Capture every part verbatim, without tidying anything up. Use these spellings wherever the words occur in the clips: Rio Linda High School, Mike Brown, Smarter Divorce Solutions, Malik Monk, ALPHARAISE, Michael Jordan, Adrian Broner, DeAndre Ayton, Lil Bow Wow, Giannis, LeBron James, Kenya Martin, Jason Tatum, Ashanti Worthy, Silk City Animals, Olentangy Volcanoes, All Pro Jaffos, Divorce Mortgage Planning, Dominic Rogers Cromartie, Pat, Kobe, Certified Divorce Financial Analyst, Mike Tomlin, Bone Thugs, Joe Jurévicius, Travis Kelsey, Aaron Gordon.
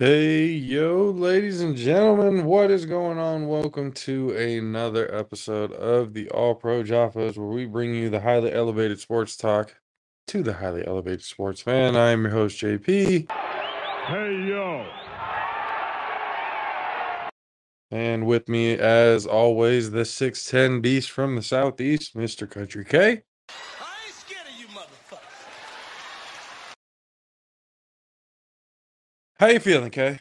Hey, yo, ladies and gentlemen, what is going on? Welcome to another episode of the All Pro Jaffos, where we bring you the highly elevated sports talk to the highly elevated sports fan. I am your host, J P. Hey, yo. And with me, as always, the six ten beast from the southeast, Mister Country K. I ain't scared of you, motherfuckers. How you feeling, K?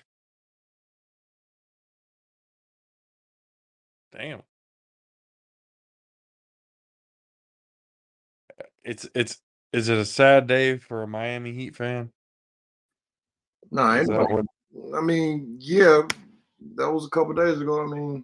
Damn. It's it's is it a sad day for a Miami Heat fan? No, I, what... I mean, yeah. That was a couple days ago. I mean,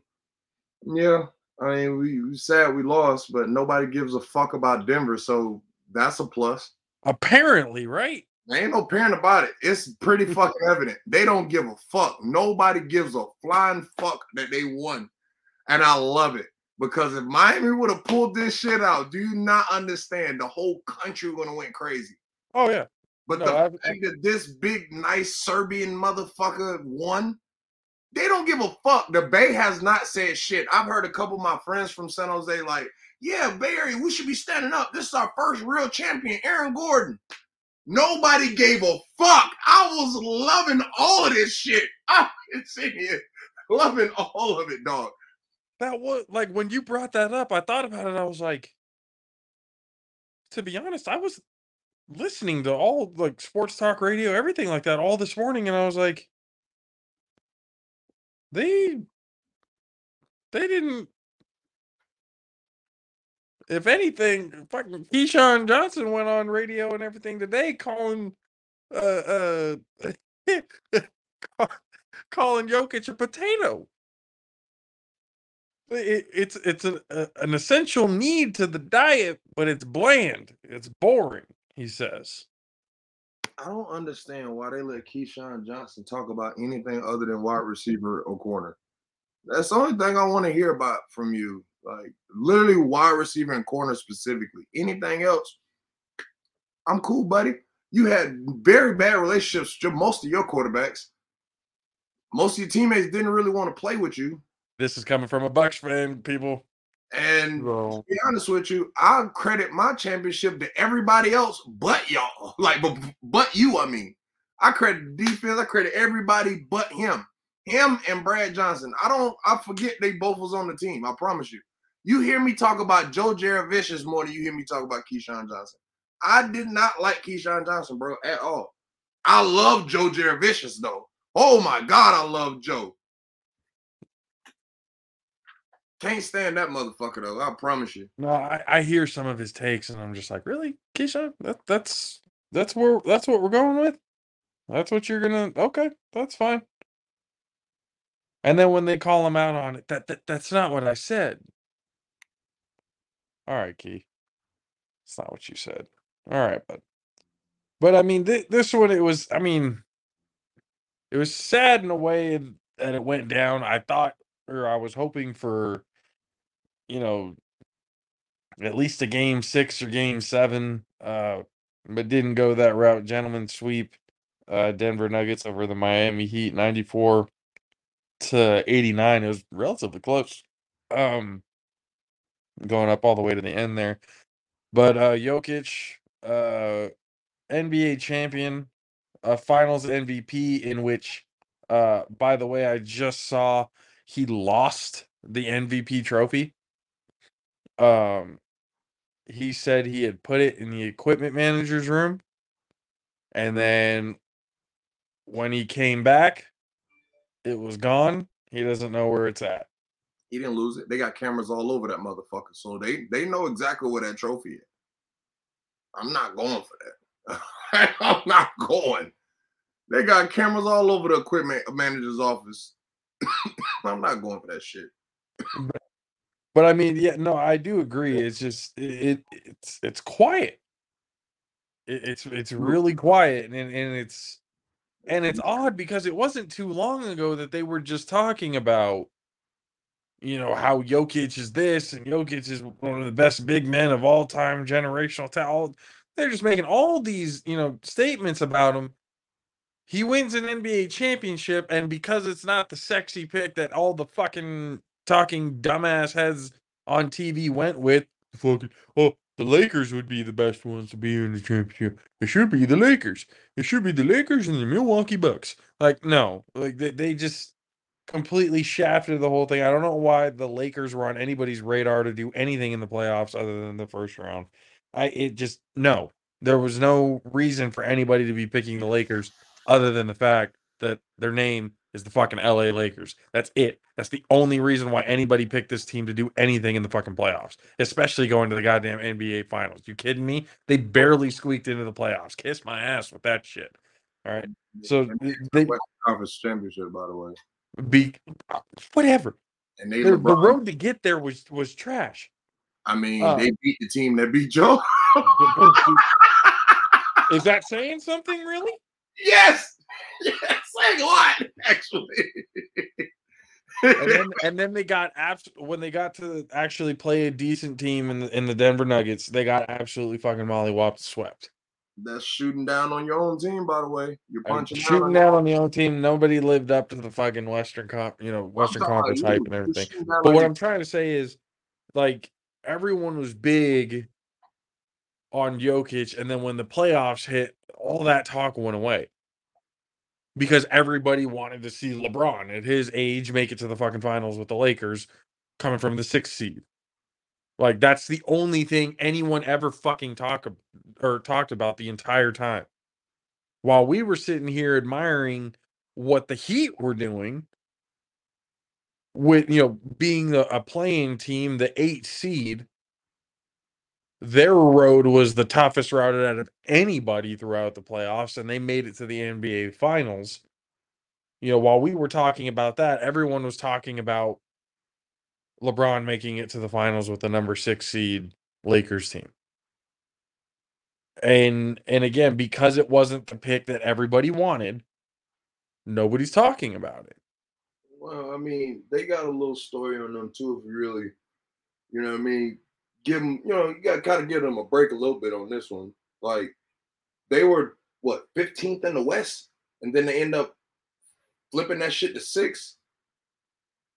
yeah. I mean, we, we sad we lost, but nobody gives a fuck about Denver, so that's a plus. Apparently, right? There ain't no parent about it. It's pretty fucking evident. They don't give a fuck. Nobody gives a flying fuck that they won. And I love it. Because if Miami would have pulled this shit out, do you not understand? The whole country would have went crazy. Oh, yeah. But no, the I've... fact that this big, nice Serbian motherfucker won, they don't give a fuck. The Bay has not said shit. I've heard a couple of my friends from San Jose like, yeah, Bay Area, we should be standing up. This is our first real champion, Aaron Gordon. Nobody gave a fuck. I was loving all of this shit. I've been sitting here loving all of it, dog. That was, like, when you brought that up, I thought about it. I was like, to be honest, I was listening to all, like, sports talk radio, everything like that all this morning, and I was like, They, they didn't, if anything, fucking Keyshawn Johnson went on radio and everything today calling, uh, uh, calling Jokic a potato. It, it's, it's a, a, an essential need to the diet, but it's bland. It's boring, he says. I don't understand why they let Keyshawn Johnson talk about anything other than wide receiver or corner. That's the only thing I want to hear about from you. Like, literally wide receiver and corner specifically. Anything else, I'm cool, buddy. You had very bad relationships with most of your quarterbacks. Most of your teammates didn't really want to play with you. This is coming from a Bucs fan, people. And to be honest with you, I credit my championship to everybody else but y'all. Like, but, but you, I mean. I credit defense. I credit everybody but him. Him and Brad Johnson. I don't, I forget they both was on the team. I promise you. You hear me talk about Joe Jurévicius more than you hear me talk about Keyshawn Johnson. I did not like Keyshawn Johnson, bro, at all. I love Joe Jurévicius, though. Oh, my God, I love Joe. Can't stand that motherfucker, though. I promise you. No, I, I hear some of his takes, and I'm just like, really, Keyshawn? That, that's that's where that's what we're going with. That's what you're gonna. Okay, that's fine. And then when they call him out on it, that, that that's not what I said. All right, Key, it's not what you said. All right, but but I mean, th- this one it was. I mean, it was sad in a way that it went down. I thought. Or I was hoping for, you know, at least a game six or game seven, uh, but didn't go that route. Gentlemen sweep, uh, Denver Nuggets over the Miami Heat, ninety-four to eighty-nine. It was relatively close, um, going up all the way to the end there. But uh, Jokic, uh, N B A champion, uh, Finals M V P, in which, uh, by the way, I just saw. He lost the M V P trophy. Um, he said he had put it in the equipment manager's room. And then when he came back, it was gone. He doesn't know where it's at. He didn't lose it. They got cameras all over that motherfucker. So they, they know exactly where that trophy is. I'm not going for that. I'm not going. They got cameras all over the equipment manager's office. I'm not going for that shit. but, but I mean, yeah, no, I do agree. It's just it, it it's it's quiet. It, it's it's really quiet, and and it's and it's odd because it wasn't too long ago that they were just talking about, you know, how Jokic is this and Jokic is one of the best big men of all time, generational talent. They're just making all these, you know, statements about him, He wins an N B A championship, and because it's not the sexy pick that all the fucking talking dumbass heads on T V went with, fucking, oh, the Lakers would be the best ones to be in the championship. It should be the Lakers. It should be the Lakers and the Milwaukee Bucks. Like, no. Like, they, they just completely shafted the whole thing. I don't know why the Lakers were on anybody's radar to do anything in the playoffs other than the first round. I It just, no. There was no reason for anybody to be picking the Lakers, other than the fact that their name is the fucking L A Lakers. That's it. That's the only reason why anybody picked this team to do anything in the fucking playoffs, especially going to the goddamn N B A Finals. You kidding me? They barely squeaked into the playoffs. Kiss my ass with that shit. All right. So they West Conference Championship, by the way. Be whatever. And they the, the road to get there was was trash. I mean, uh, they beat the team that beat Joe. Is that saying something, really? Yes, yes, like what actually? and, then, and then they got abs- when they got to actually play a decent team in the, in the Denver Nuggets, they got absolutely fucking mollywopped, swept. That's shooting down on your own team, by the way. You're punching shooting down, down on your own team. Nobody lived up to the fucking Western Comp, you know, Western Conference hype and everything. But what I'm trying to say is, like, everyone was big on Jokic, and then when the playoffs hit, all that talk went away because everybody wanted to see LeBron at his age make it to the fucking finals with the Lakers coming from the sixth seed. Like, that's the only thing anyone ever fucking talk or talked about the entire time. While we were sitting here admiring what the Heat were doing with, you know, being the, a playing team, the eighth seed. Their road was the toughest route out of anybody throughout the playoffs, and they made it to the N B A Finals. You know, while we were talking about that, everyone was talking about LeBron making it to the finals with the number six seed Lakers team. And and again, because it wasn't the pick that everybody wanted, nobody's talking about it. Well, I mean, they got a little story on them too, if you really, you know what I mean? Give them, you know, you got to kind of give them a break a little bit on this one. Like, they were, what, fifteenth in the West? And then they end up flipping that shit to six.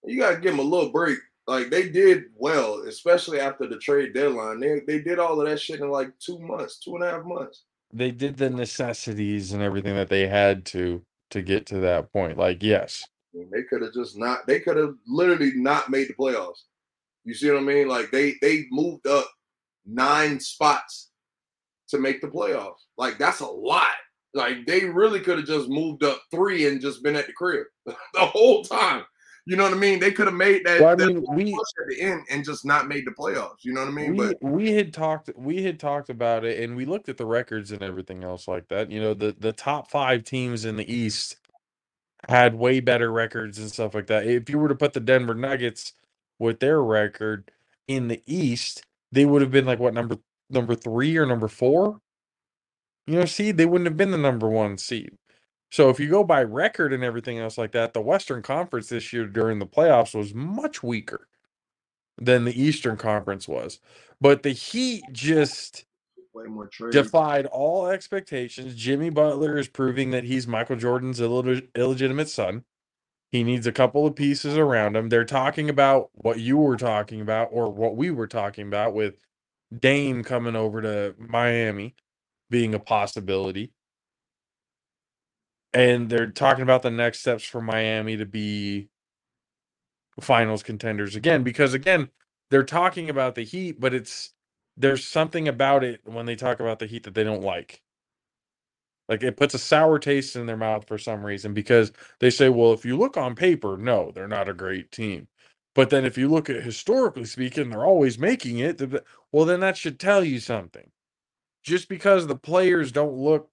You got to give them a little break. Like, they did well, especially after the trade deadline. They they did all of that shit in like two months, two and a half months. They did the necessities and everything that they had to to get to that point. Like, yes. I mean, they could have just not, they could have literally not made the playoffs. You see what I mean? Like, they they moved up nine spots to make the playoffs. Like, that's a lot. Like, they really could have just moved up three and just been at the crib the whole time. You know what I mean? They could have made that, well, I mean, that we, push at the end and just not made the playoffs. You know what I mean? We, but we had talked we had talked about it, and we looked at the records and everything else like that. You know, the the top five teams in the East had way better records and stuff like that. If you were to put the Denver Nuggets with their record in the East, they would have been like, what, number number three or number four? You know, see, they wouldn't have been the number one seed. So if you go by record and everything else like that, the Western Conference this year during the playoffs was much weaker than the Eastern Conference was. But the Heat just defied all expectations. Jimmy Butler is proving that he's Michael Jordan's illeg- illegitimate son. He needs a couple of pieces around him. They're talking about what you were talking about, or what we were talking about, with Dame coming over to Miami being a possibility. And they're talking about the next steps for Miami to be finals contenders again, because again, they're talking about the Heat, but it's, there's something about it when they talk about the Heat that they don't like. Like, it puts a sour taste in their mouth for some reason, because they say, well, if you look on paper, no, they're not a great team. But then if you look at historically speaking, they're always making it. Well, then that should tell you something. Just because the players don't look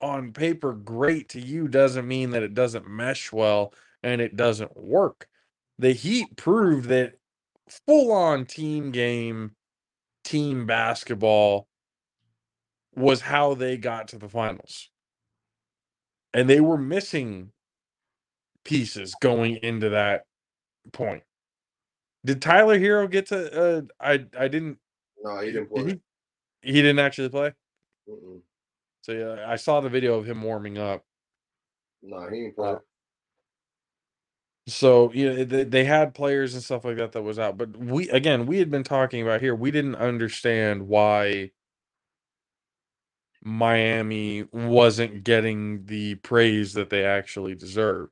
on paper great to you doesn't mean that it doesn't mesh well and it doesn't work. The Heat proved that full-on team game, team basketball, was how they got to the finals. And they were missing pieces going into that point. Did Tyler Hero get to... Uh, I I didn't... No, he didn't play. Did he, he didn't actually play? Mm-mm. So yeah, I saw the video of him warming up. No, he ain't playing. Uh, so you know, they, they had players and stuff like that that was out, but we again we had been talking about here. We didn't understand why Miami wasn't getting the praise that they actually deserve.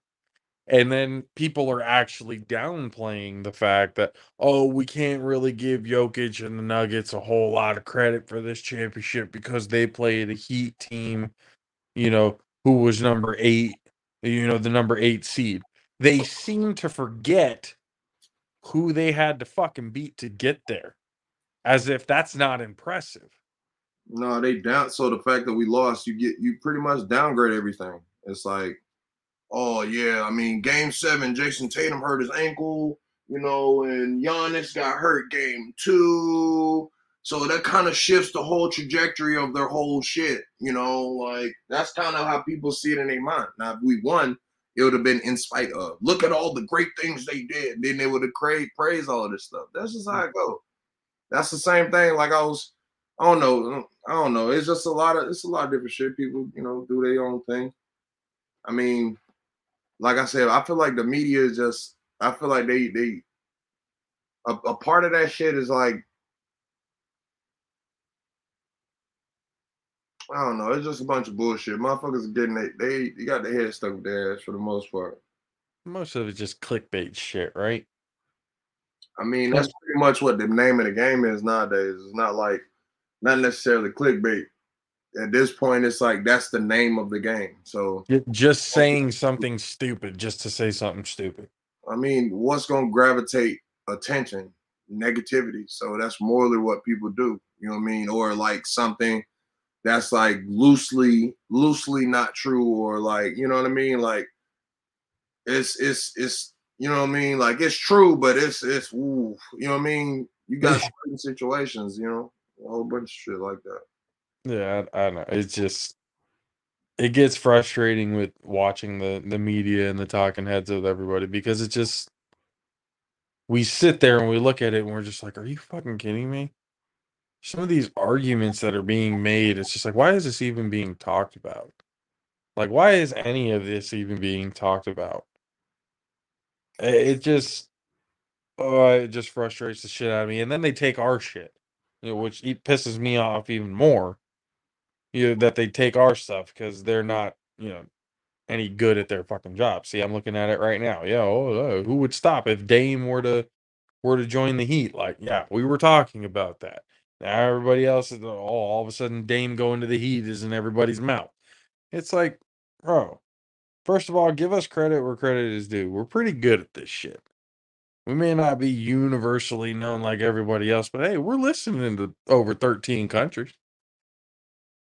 And then people are actually downplaying the fact that, oh, we can't really give Jokic and the Nuggets a whole lot of credit for this championship because they played a Heat team, you know, who was number eight, you know, the number eight seed. They seem to forget who they had to fucking beat to get there, as if that's not impressive. No, they down. So the fact that we lost, you get you pretty much downgrade everything. It's like, oh, yeah, I mean, game seven, Jason Tatum hurt his ankle, you know, and Giannis got hurt game two. So that kind of shifts the whole trajectory of their whole shit, you know, like that's kind of how people see it in their mind. Now, if we won, it would have been in spite of, look at all the great things they did. Then they would have cra- praised all of this stuff. That's just how it goes. That's the same thing. Like I was, I don't know. I don't know. It's just a lot of, it's a lot of different shit. People, you know, do their own thing. I mean, like I said, I feel like the media is just, I feel like they, they, a, a part of that shit is like, I don't know. It's just a bunch of bullshit. Motherfuckers are getting, they, they, they got their head stuck with their ass for the most part. Most of it's just clickbait shit, right? I mean, that's pretty much what the name of the game is nowadays. It's not like, not necessarily clickbait. At this point, it's like that's the name of the game. So just saying something stupid just to say something stupid. I mean, what's going to gravitate attention? Negativity. So that's morally what people do. You know what I mean? Or like something that's like loosely, loosely not true, or like, you know what I mean? Like it's, it's, it's, you know what I mean? Like it's true, but it's, it's, ooh, you know what I mean? You got certain situations, you know, a whole bunch of shit like that. Yeah, I, I know. It's just, it gets frustrating with watching the, the media and the talking heads of everybody, because it just, we sit there and we look at it and we're just like, are you fucking kidding me? Some of these arguments that are being made, it's just like, why is this even being talked about? Like, why is any of this even being talked about? It, it just, oh, it just frustrates the shit out of me. And then they take our shit, you know, which pisses me off even more. You know, that they take our stuff because they're not, you know, any good at their fucking job. See, I'm looking at it right now. Yeah, oh, who would stop if Dame were to were to join the Heat? Like, yeah, we were talking about that. Now everybody else is, oh, all of a sudden Dame going to the Heat is in everybody's mouth. It's like, bro, first of all, give us credit where credit is due. We're pretty good at this shit. We may not be universally known like everybody else, but hey, we're listening to over thirteen countries.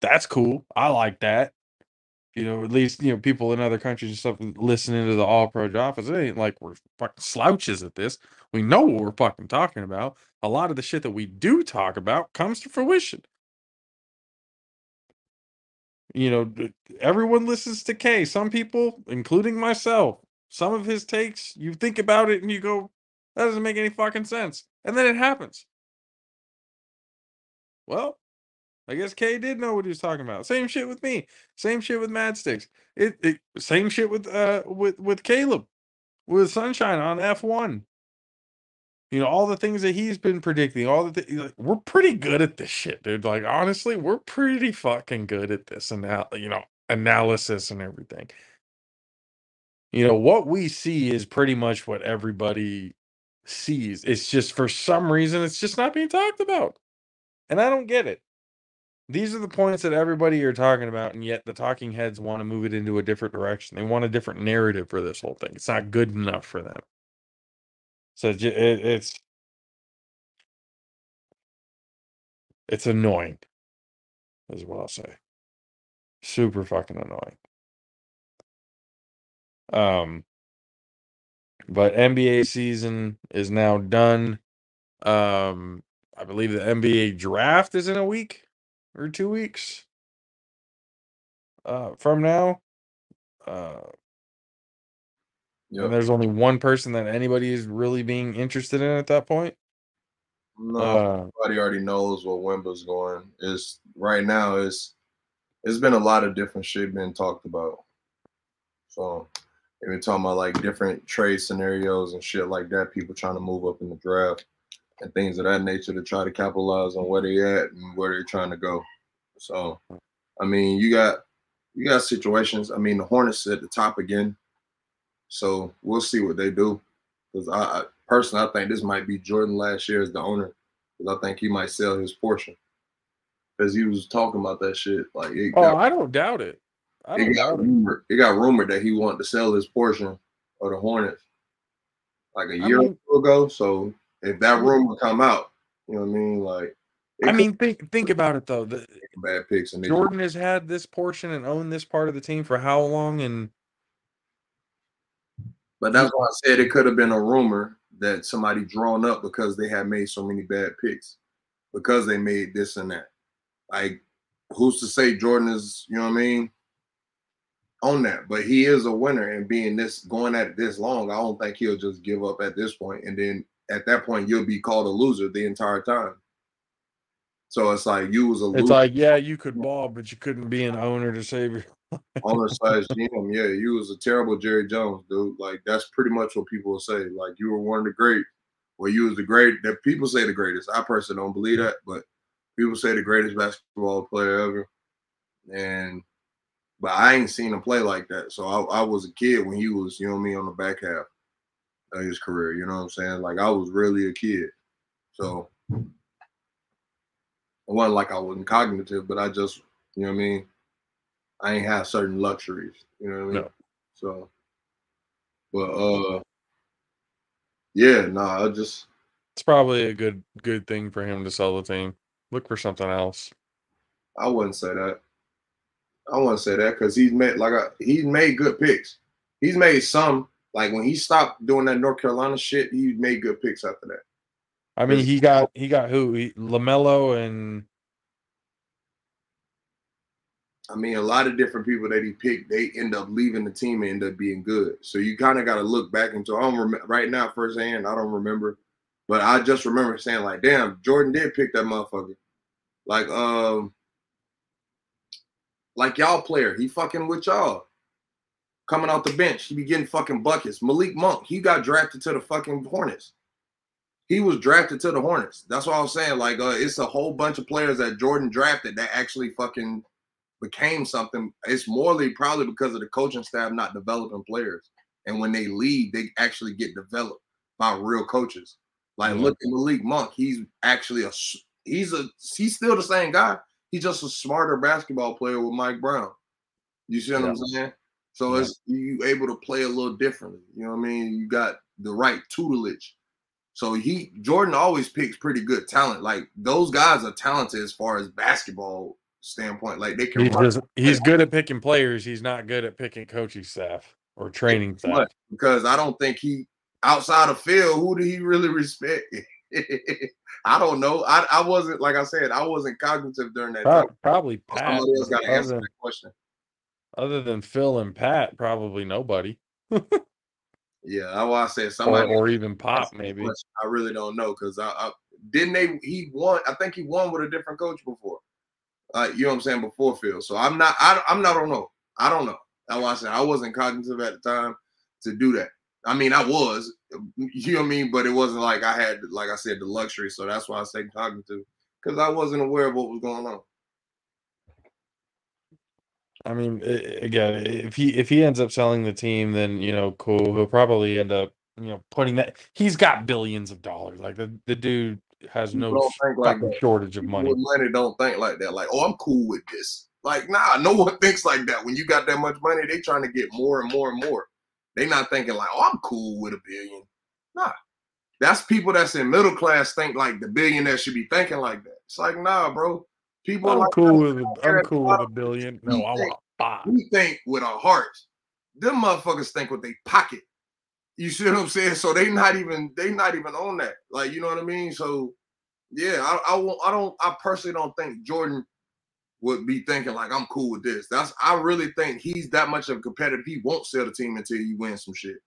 That's cool. I like that. You know, at least, you know, people in other countries and stuff listening to the All Pro Jaffos. It ain't like we're fucking slouches at this. We know what we're fucking talking about. A lot of the shit that we do talk about comes to fruition. You know, everyone listens to K. Some people, including myself, some of his takes, you think about it and you go, that doesn't make any fucking sense. And then it happens. Well, I guess K did know what he was talking about. Same shit with me. Same shit with Mad Sticks. It, it same shit with uh with, with Caleb with Sunshine on F one. You know, all the things that he's been predicting, all the th- like, we're pretty good at this shit, dude. Like honestly, we're pretty fucking good at this and anal- you know, analysis and everything. You know, what we see is pretty much what everybody sees. It's just for some reason, it's just not being talked about. And I don't get it. These are the points that everybody are talking about, and yet the talking heads want to move it into a different direction. They want a different narrative for this whole thing. It's not good enough for them. So it, it's it's annoying, is what I'll say. Super fucking annoying. Um, but N B A season is now done. Um, I believe the N B A draft is in a week or two weeks uh, from now. Uh, yep. And there's only one person that anybody is really being interested in at that point. No, uh, everybody already knows what Wemba's going. It's right now. It's it's been a lot of different shit being talked about. So they've been talking about like different trade scenarios and shit like that, people trying to move up in the draft and things of that nature to try to capitalize on where they at and where they're trying to go. So, I mean, you got you got situations. I mean, the Hornets at the top again. So we'll see what they do. Because I, I personally, I think this might be Jordan last year as the owner. Because I think he might sell his portion. Because he was talking about that shit. Like, it oh, got, I don't doubt it. I don't it, got doubt rumored, it. it got rumored that he wanted to sell his portion of the Hornets like a year I mean, ago. So if that rumor come out, you know what I mean? Like, I could, mean, think think about it though. The, bad picks. And Jordan has had this portion and owned this part of the team for how long? And but that's why I said it could have been a rumor that somebody drawn up because they had made so many bad picks, because they made this and that. Like, who's to say Jordan is, you know what I mean, on that? But he is a winner, and being this going at it this long, I don't think he'll just give up at this point. And then at that point, you'll be called a loser the entire time. So it's like you was a loser. It's like, yeah, you could ball, but you couldn't be an owner to save your life. Owner slash G M, yeah, you was a terrible Jerry Jones, dude. Like, that's pretty much what people will say. Like, you were one of the great. Well, you was the great. That people say the greatest. I personally don't believe that, but people say the greatest basketball player ever. And but I ain't seen him play like that. So I, I was a kid when he was, you know what I mean, on the back half of his career. You know what I'm saying? Like, I was really a kid. So it wasn't like I wasn't cognitive, but I just, you know what I mean, I ain't have certain luxuries. You know what I mean? No. So but uh yeah, nah, I just it's probably a good good thing for him to sell the team. Look for something else. I wouldn't say that. I wouldn't say that because he's made like a, he's made good picks. He's made some. Like, when he stopped doing that North Carolina shit, he made good picks after that. I mean, he got he got who? He, LaMelo and... I mean, a lot of different people that he picked, they end up leaving the team and end up being good. So you kind of got to look back into... I don't remember right now, firsthand, I don't remember. But I just remember saying, like, damn, Jordan did pick that motherfucker. Like, um... Like, y'all player, he fucking with y'all. Coming out the bench, he be getting fucking buckets. Malik Monk, he got drafted to the fucking Hornets. He was drafted to the Hornets. That's what I was saying. Like, uh, it's a whole bunch of players that Jordan drafted that actually fucking became something. It's morally probably because of the coaching staff not developing players. And when they leave, they actually get developed by real coaches. Like, mm-hmm. Look at Malik Monk. He's actually a he's a he's still the same guy. He's just a smarter basketball player with Mike Brown. You see what yeah. I'm saying? So it's you able to play a little differently. You know what I mean? You got the right tutelage. So he Jordan always picks pretty good talent. Like, those guys are talented as far as basketball standpoint. Like, they can. He just, he's good at picking players. He's not good at picking coaching staff or training staff. Because I don't think he outside of Phil, who do he really respect? I don't know. I, I wasn't like I said. I wasn't cognitive during that. Probably, probably Pat. Somebody else got to answer that question. Other than Phil and Pat, probably nobody. Yeah, that's why I said somebody, or, or even Pop, maybe. I really don't know because I, I didn't they he won. I think he won with a different coach before. Uh, you know what I'm saying? Before Phil, so I'm not. I, I'm not. I don't know. I don't know. That's why I said I wasn't cognitive at the time to do that. I mean, I was. You know what I mean? But it wasn't like I had, like I said, the luxury. So that's why I say cognitive because I wasn't aware of what was going on. I mean, again, if he if he ends up selling the team, then, you know, cool. He'll probably end up, you know, putting that. He's got billions of dollars. Like, the, the dude has no fucking like shortage of money. Money don't think like that. Like, oh, I'm cool with this. Like, nah, no one thinks like that. When you got that much money, they trying to get more and more and more. They not thinking like, oh, I'm cool with a billion. Nah, that's people that's in middle class think like the billionaire should be thinking like that. It's like, nah, bro. People I'm are like, cool with I'm cool with a billion. No, we I think, want five. We think with our hearts. Them motherfuckers think with their pocket. You see what I'm saying? So they not even they not even on that. Like, you know what I mean? So yeah, I I, won't, I don't I personally don't think Jordan would be thinking like I'm cool with this. That's I really think he's that much of a competitor. He won't sell the team until he wins some shit.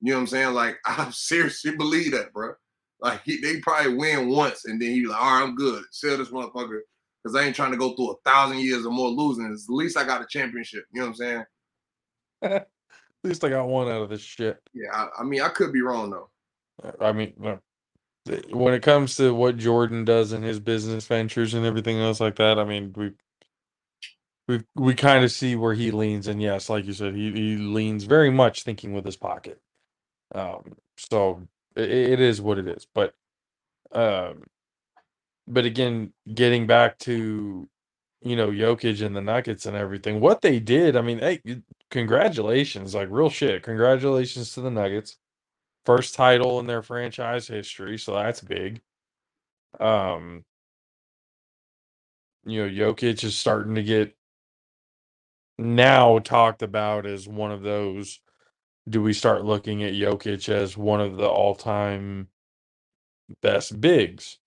You know what I'm saying? Like, I seriously believe that, bro. Like he, they probably win once and then he's like, all right, I'm good. Sell this motherfucker. Because I ain't trying to go through a thousand years or more losing. It's at least I got a championship. You know what I'm saying? least I got one out of this shit. Yeah, I, I mean, I could be wrong, though. I mean, when it comes to what Jordan does in his business ventures and everything else like that, I mean, we we we kind of see where he leans. And yes, like you said, he, he leans very much thinking with his pocket. Um, so it, it is what it is. But, um, but again, getting back to, you know, Jokic and the Nuggets and everything, what they did, I mean, hey, congratulations, like real shit. Congratulations to the Nuggets. First title in their franchise history, so that's big. Um, you know, Jokic is starting to get now talked about as one of those. Do we start looking at Jokic as one of the all-time best bigs?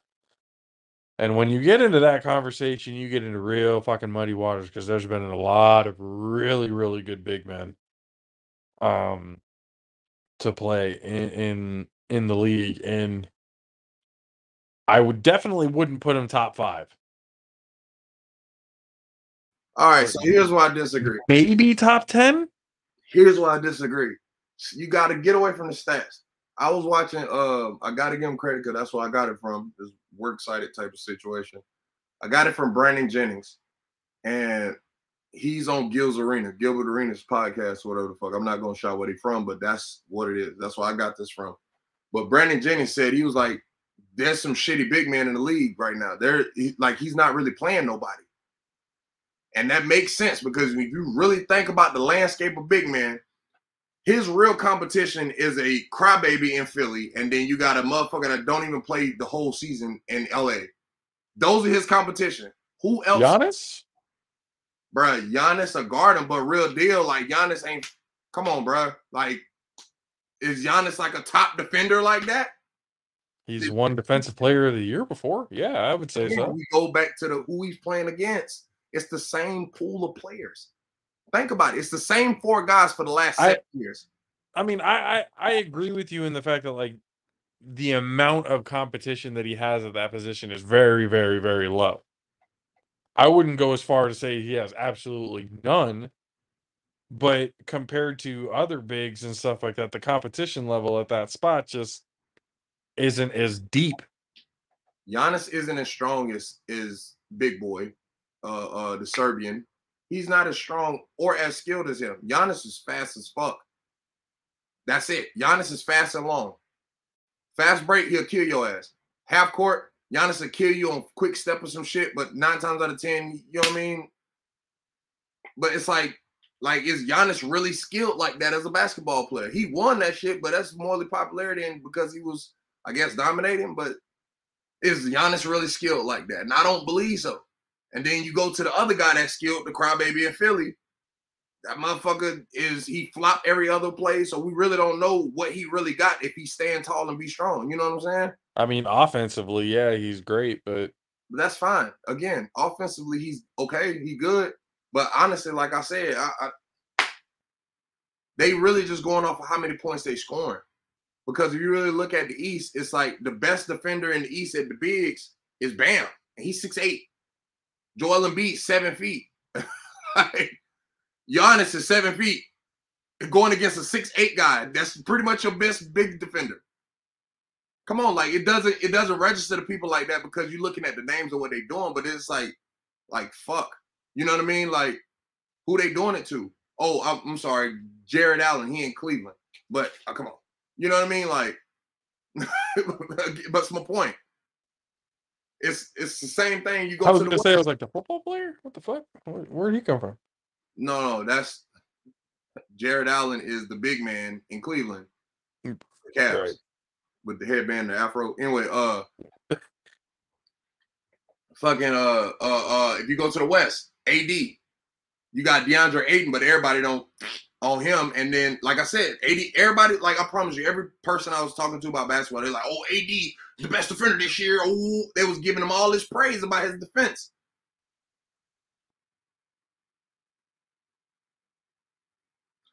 And when you get into that conversation, you get into real fucking muddy waters, because there's been a lot of really, really good big men um, to play in, in in the league. And I would definitely wouldn't put him top five. All right, so here's why I disagree. Maybe top ten? Here's why I disagree. You got to get away from the stats. I was watching, uh, I got to give him credit because that's where I got it from, this work-cited type of situation. I got it from Brandon Jennings, and he's on Gil's Arena, Gilbert Arena's podcast, whatever the fuck. I'm not going to shout what he's from, but that's what it is. That's where I got this from. But Brandon Jennings said, he was like, there's some shitty big man in the league right now. There, he, like, he's not really playing nobody. And that makes sense, because if you really think about the landscape of big man, his real competition is a crybaby in Philly, and then you got a motherfucker that don't even play the whole season in L A. Those are his competition. Who else? Giannis? Bro, Giannis a garden, but real deal, like Giannis ain't, come on, bro. Like, is Giannis like a top defender like that? He's Did, won defensive player of the year before. Yeah, I would say so. We go back to the who he's playing against. It's the same pool of players. Think about it. It's the same four guys for the last seven I, years. I mean, I, I I agree with you in the fact that, like, the amount of competition that he has at that position is very, very, very low. I wouldn't go as far to say he has absolutely none, but compared to other bigs and stuff like that, the competition level at that spot just isn't as deep. Giannis isn't as strong as, as Big Boy, uh, uh, the Serbian. He's not as strong or as skilled as him. Giannis is fast as fuck. That's it. Giannis is fast and long. Fast break, he'll kill your ass. Half court, Giannis will kill you on quick step or some shit, but nine times out of ten, you know what I mean? But it's like, like, is Giannis really skilled like that as a basketball player? He won that shit, but that's more the popularity and because he was, I guess, dominating. But is Giannis really skilled like that? And I don't believe so. And then you go to the other guy that's skilled, the crybaby in Philly. That motherfucker is, he flopped every other play, so we really don't know what he really got if he stand tall and be strong. You know what I'm saying? I mean, offensively, yeah, he's great, but... but that's fine. Again, offensively, he's okay, he's good. But honestly, like I said, I, I, they really just going off of how many points they scoring. Because if you really look at the East, it's like the best defender in the East at the bigs is Bam. And he's six eight. Joel Embiid, seven feet. Like, Giannis is seven feet. Going against a six eight guy, that's pretty much your best big defender. Come on, like, it doesn't it doesn't register to people like that because you're looking at the names of what they're doing, but it's like, like, fuck. You know what I mean? Like, who they doing it to? Oh, I'm, I'm sorry, Jared Allen, he in Cleveland. But, oh, come on. You know what I mean? Like, that's my point. It's it's the same thing. You go. I was going to say, I was like, the football player? What the fuck? Where, where did he come from? No, no, that's Jared Allen is the big man in Cleveland. The Cavs, right. With the headband, the afro. Anyway, uh, fucking uh uh uh. If you go to the West, A D, you got DeAndre Ayton, but everybody don't on him. And then, like I said, A D, everybody, like I promise you, every person I was talking to about basketball, they're like, oh, A D. The best defender this year. Oh, they was giving him all this praise about his defense.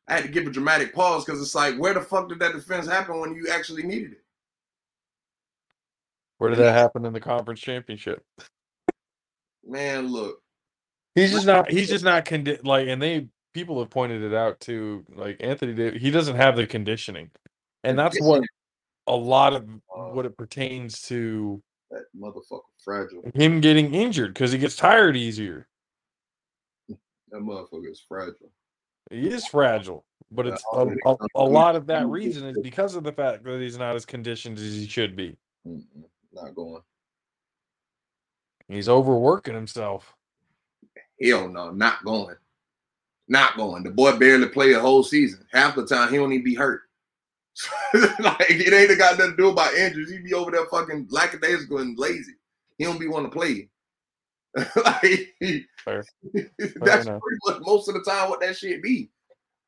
I had to give a dramatic pause because it's like, where the fuck did that defense happen when you actually needed it? Where did that happen in the conference championship? Man, look. He's just not, he's just not, condi- like, and they people have pointed it out too. Like Anthony Davis, he doesn't have the conditioning, and that's what a lot of what it pertains to. That motherfucker fragile. Him getting injured because he gets tired easier. That motherfucker is fragile. He is fragile, but it's a, a, a lot of that reason is because of the fact that he's not as conditioned as he should be. Mm-mm, not going. He's overworking himself. Hell no, not going. Not going. The boy barely played a whole season. Half the time, he don't even be hurt. Like, it ain't got nothing to do about injuries. He be over there fucking lackadaisical and lazy. He don't be wanting to play. Like, Fair. That's Fair pretty much most of the time what that shit be.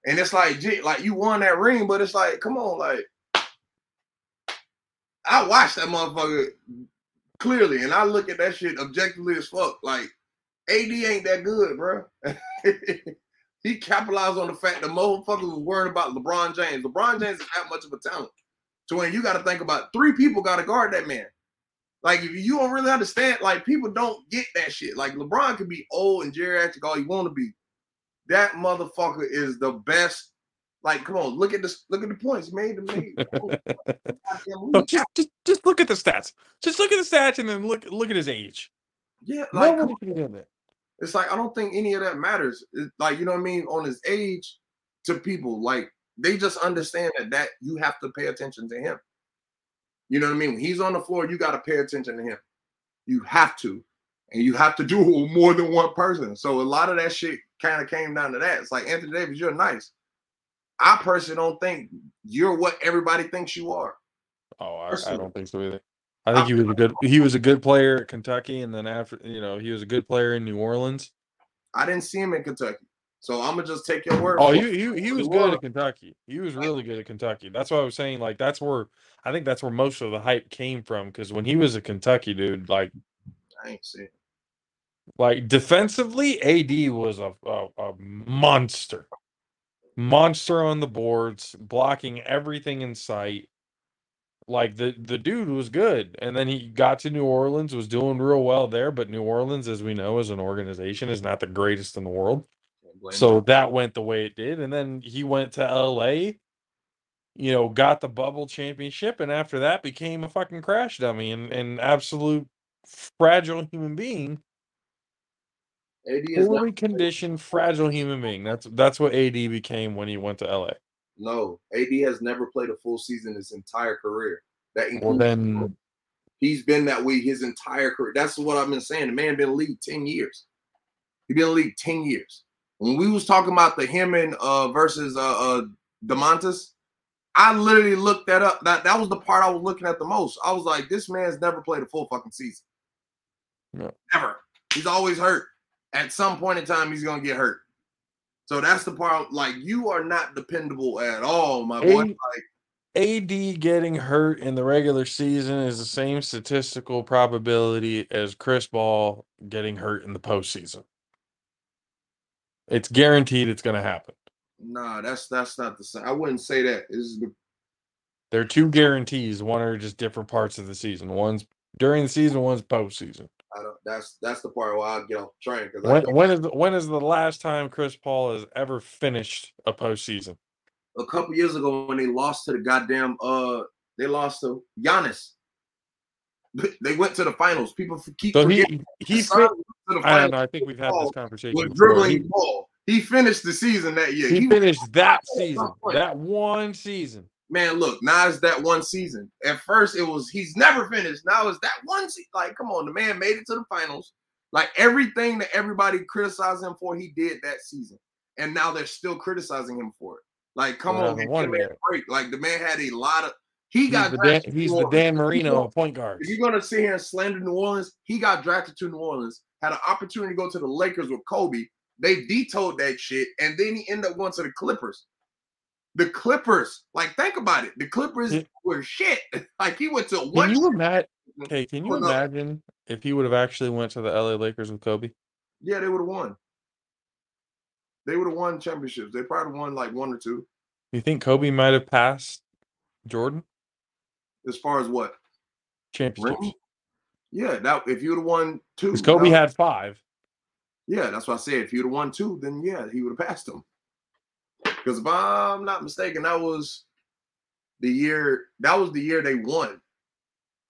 And it's like, like you won that ring, but it's like, come on, like, I watched that motherfucker clearly, and I look at that shit objectively as fuck. Like, A D ain't that good, bro. He capitalized on the fact that motherfuckers was worried about LeBron James. LeBron James is not much of a talent. So when you got to think about three people got to guard that man. Like, if you don't really understand, like, people don't get that shit. Like, LeBron can be old and geriatric all you want to be. That motherfucker is the best. Like, come on, look at this. Look at the points made to me. Oh, just, just, just look at the stats. Just look at the stats, and then look, look at his age. Yeah, like, no on. It's like I don't think any of that matters. It's like, you know what I mean, on his age to people. Like, they just understand that that you have to pay attention to him. You know what I mean? When he's on the floor, you got to pay attention to him. You have to. And you have to do it with more than one person. So a lot of that shit kind of came down to that. It's like, Anthony Davis, you're nice. I personally don't think you're what everybody thinks you are. Oh, I, I don't think so either. I think I, he was a good he was a good player at Kentucky, and then after, you know, he was a good player in New Orleans. I didn't see him in Kentucky. So I'm gonna just take your word. Oh, he he, he was good at Kentucky. He was really good at Kentucky. That's why I was saying, like, that's where I think that's where most of the hype came from. Because when he was a Kentucky dude, like, I ain't seen. Like, defensively, A D was a, a a monster, monster on the boards, blocking everything in sight. Like, the the dude was good, and then he got to New Orleans, was doing real well there. But New Orleans, as we know, as an organization, is not the greatest in the world. So that went the way it did, and then he went to L A, you know, got the bubble championship, and after that became a fucking crash dummy and an absolute fragile human being. Poorly conditioned, fragile human being. That's that's what A D became when he went to L A. No, A D has never played a full season his entire career. That includes well, then he's been that way his entire career. That's what I've been saying. The man been in the league ten years. He's been in the league ten years. When we was talking about the him and uh, versus uh, uh, DeMontis, I literally looked that up. That that was the part I was looking at the most. I was like, this man's never played a full fucking season. No. Never. He's always hurt. At some point in time, he's going to get hurt. So that's the part. Like, you are not dependable at all, my boy. Like, A D getting hurt in the regular season is the same statistical probability as Chris Paul getting hurt in the postseason. It's guaranteed it's going to happen. Nah, that's that's not the same. I wouldn't say that. Is the... There are two guarantees. One are just different parts of the season. One's during the season, one's postseason. I don't. That's that's the part where I'll get off the train. Because when, when is the, when is the last time Chris Paul has ever finished a postseason? A couple years ago when they lost to the goddamn uh, they lost to Giannis. They went to the finals. People keep so forgetting. He, he fin- I don't know. I think we've had this conversation. With dribbling he, ball. He finished the season that year. He, he finished was, that season. That one season. Man, look, now it's that one season. At first, it was he's never finished. Now it's that one season. Like, come on, the man made it to the finals. Like, everything that everybody criticized him for, he did that season. And now they're still criticizing him for it. Like, come well, on, give man a break. Like, the man had a lot of He got he's drafted the Dan, he's the Dan Marino of point guard. If you're gonna sit here and slander New Orleans, he got drafted to New Orleans, had an opportunity to go to the Lakers with Kobe. They vetoed that shit, and then he ended up going to the Clippers. The Clippers, like, think about it. The Clippers it, were shit. Like, he went to one. Can you imagine? Okay, can you imagine if he would have actually went to the L A Lakers with Kobe? Yeah, they would have won. They would have won championships. They probably won like one or two. You think Kobe might have passed Jordan? As far as what? Championships. Rings? Yeah, that if you'd have won two. Because Kobe that, had five. Yeah, that's what I said. If you'd have won two, then yeah, he would have passed him. Because if I'm not mistaken, that was the year that was the year they won.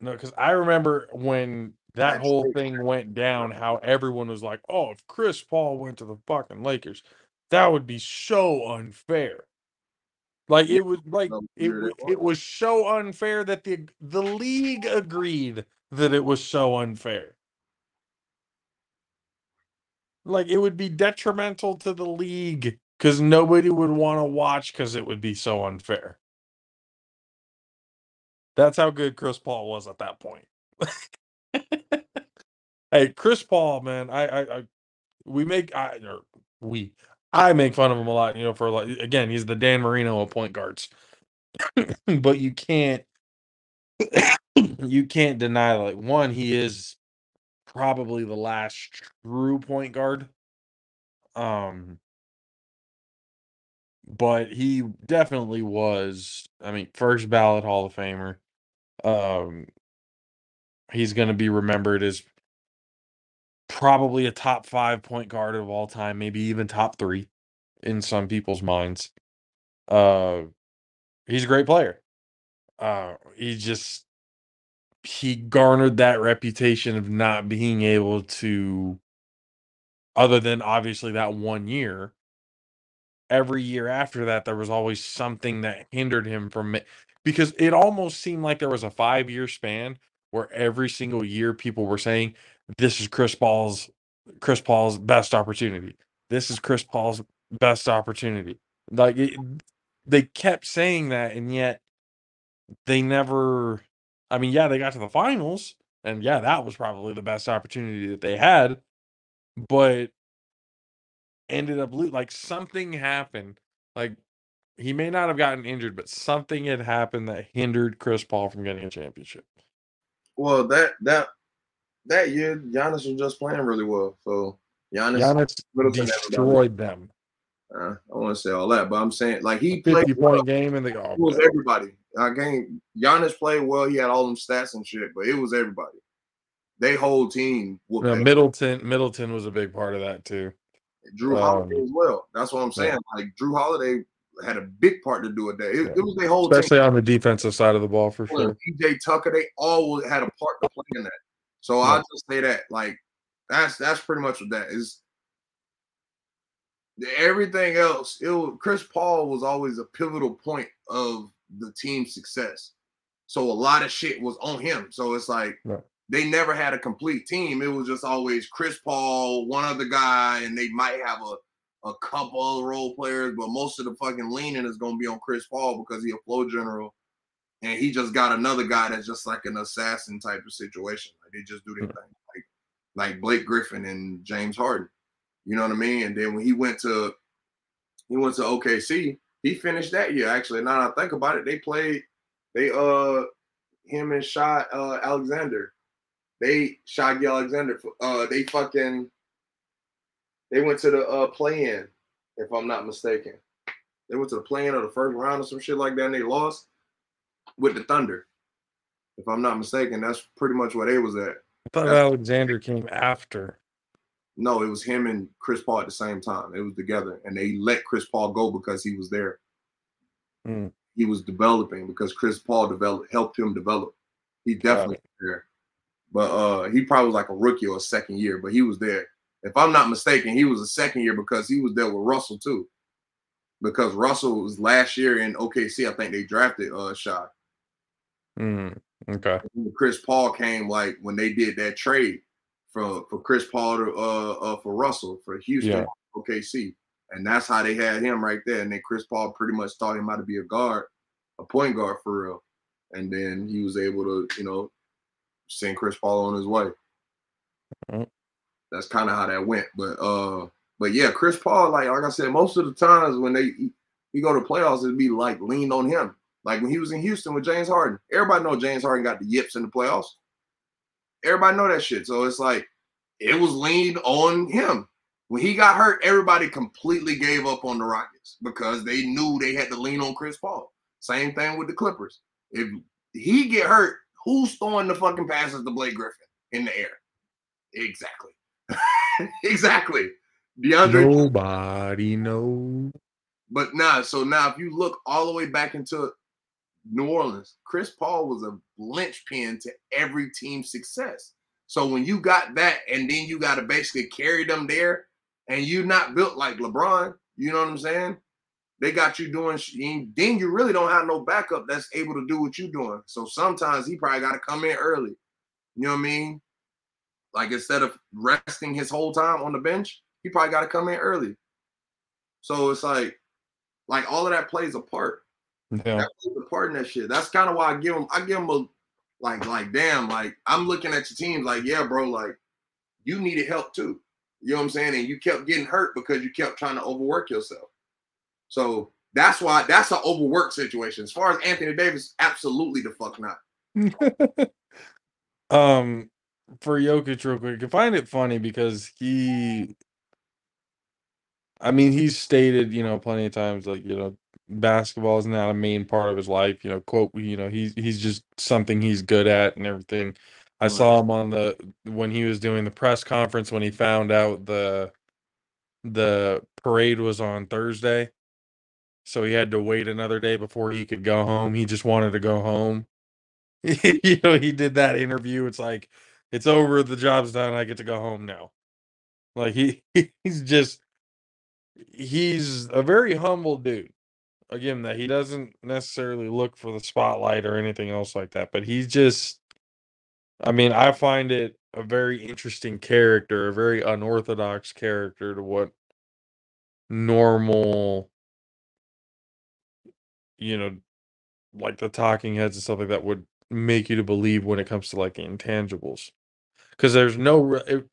No, because I remember when that That's whole thing right. went down, how everyone was like, oh, if Chris Paul went to the fucking Lakers, that would be so unfair. Like, it was like it, it was so unfair that the the league agreed that it was so unfair. Like, it would be detrimental to the league because nobody would want to watch because it would be so unfair. That's how good Chris Paul was at that point. Hey, Chris Paul, man, I, I, I we make I or we. I make fun of him a lot, you know, for like, again, he's the Dan Marino of point guards. But you can't, you can't deny, like, one, he is probably the last true point guard. Um, but he definitely was, I mean, first ballot Hall of Famer. Um, he's going to be remembered as probably a top five point guard of all time, maybe even top three in some people's minds. Uh, he's a great player. Uh, he just, he garnered that reputation of not being able to, other than obviously that one year, every year after that, there was always something that hindered him from it, because it almost seemed like there was a five year span where every single year people were saying, this is Chris Paul's Chris Paul's best opportunity. This is Chris Paul's best opportunity. Like, it, they kept saying that, and yet they never. I mean, yeah, they got to the finals, and yeah, that was probably the best opportunity that they had, but ended up like something happened. Like, he may not have gotten injured, but something had happened that hindered Chris Paul from getting a championship. Well, that that. That year, Giannis was just playing really well. So Giannis, Giannis Middleton destroyed them. Uh, I want to say all that, but I'm saying, like, he played fifty point well. Game and they go. It was everybody. I game Giannis played well. He had all them stats and shit, but it was everybody. They whole team. Yeah, Middleton, Middleton was a big part of that too. Jrue um, Holiday as well. That's what I'm saying. Yeah. Like, Jrue Holiday had a big part to do with that. It, yeah. it was their whole, especially team. On the defensive side of the ball for sure. D J Tucker, they all had a part to play in that. So I'll just say that, like, that's that's pretty much what that is. Everything else, it was, Chris Paul was always a pivotal point of the team's success. So a lot of shit was on him. So it's like, yeah. They never had a complete team. It was just always Chris Paul, one other guy, and they might have a, a couple of role players, but most of the fucking leaning is going to be on Chris Paul because he a flow general. And he just got another guy that's just like an assassin type of situation. Like, they just do their thing, like, like Blake Griffin and James Harden. You know what I mean? And then when he went to he went to O K C, he finished that year. Actually, now that I think about it, they played they uh him and Shai uh, Alexander. They Shai Alexander. Uh, they fucking they went to the uh, play-in, if I'm not mistaken. They went to the play-in of the first round or some shit like that, and they lost. With the Thunder, if I'm not mistaken, that's pretty much where they was at. I thought that's Alexander came after. No, it was him and Chris Paul at the same time. It was together, and they let Chris Paul go because he was there. Mm. He was developing because Chris Paul developed, helped him develop. He definitely was there, but uh, he probably was like a rookie or a second year, but he was there. If I'm not mistaken, he was a second year because he was there with Russell too, because Russell was last year in O K C. I think they drafted uh, Shai. Mm, okay. Chris Paul came like when they did that trade for for Chris Paul to uh, uh for Russell for Houston, yeah. O K C, and that's how they had him right there. And then Chris Paul pretty much taught him how to be a guard, a point guard for real. And then he was able to, you know, send Chris Paul on his way. Mm-hmm. That's kind of how that went. But uh, but yeah, Chris Paul, like like I said, most of the times when they you go to playoffs, it'd be like leaned on him. Like when he was in Houston with James Harden, everybody know James Harden got the yips in the playoffs. Everybody know that shit. So it's like it was leaned on him. When he got hurt, everybody completely gave up on the Rockets because they knew they had to lean on Chris Paul. Same thing with the Clippers. If he get hurt, who's throwing the fucking passes to Blake Griffin in the air? Exactly. Exactly. DeAndre. Nobody knows. But nah, so now if you look all the way back into New Orleans, Chris Paul was a linchpin to every team's success. So when you got that, and then you got to basically carry them there, and you're not built like LeBron, you know what I'm saying? They got you doing, then you really don't have no backup that's able to do what you're doing. So sometimes he probably got to come in early. You know what I mean? Like instead of resting his whole time on the bench, he probably got to come in early. So it's like, like all of that plays a part. Yeah. That plays a part in that shit. That's kind of why I give him, I give him a, like, like, damn, like I'm looking at your team like, yeah, bro, like you needed help too. You know what I'm saying? And you kept getting hurt because you kept trying to overwork yourself. So that's why, that's an overwork situation. As far as Anthony Davis, absolutely the fuck not. um, for Jokic real quick, I find it funny because he, I mean, he's stated, you know, plenty of times, like, you know, basketball is not a main part of his life, you know, quote, you know, he's, he's just something he's good at and everything. I oh, saw him on the, when he was doing the press conference, when he found out the, the parade was on Thursday. So he had to wait another day before he could go home. He just wanted to go home. You know, he did that interview. It's like, it's over. The job's done. I get to go home now. Like he, he's just, he's a very humble dude. Again, that he doesn't necessarily look for the spotlight or anything else like that, but he's just, I mean, I find it a very interesting character, a very unorthodox character to what normal, you know, like the talking heads and stuff like that would make you to believe when it comes to like the intangibles. Because there's no, it,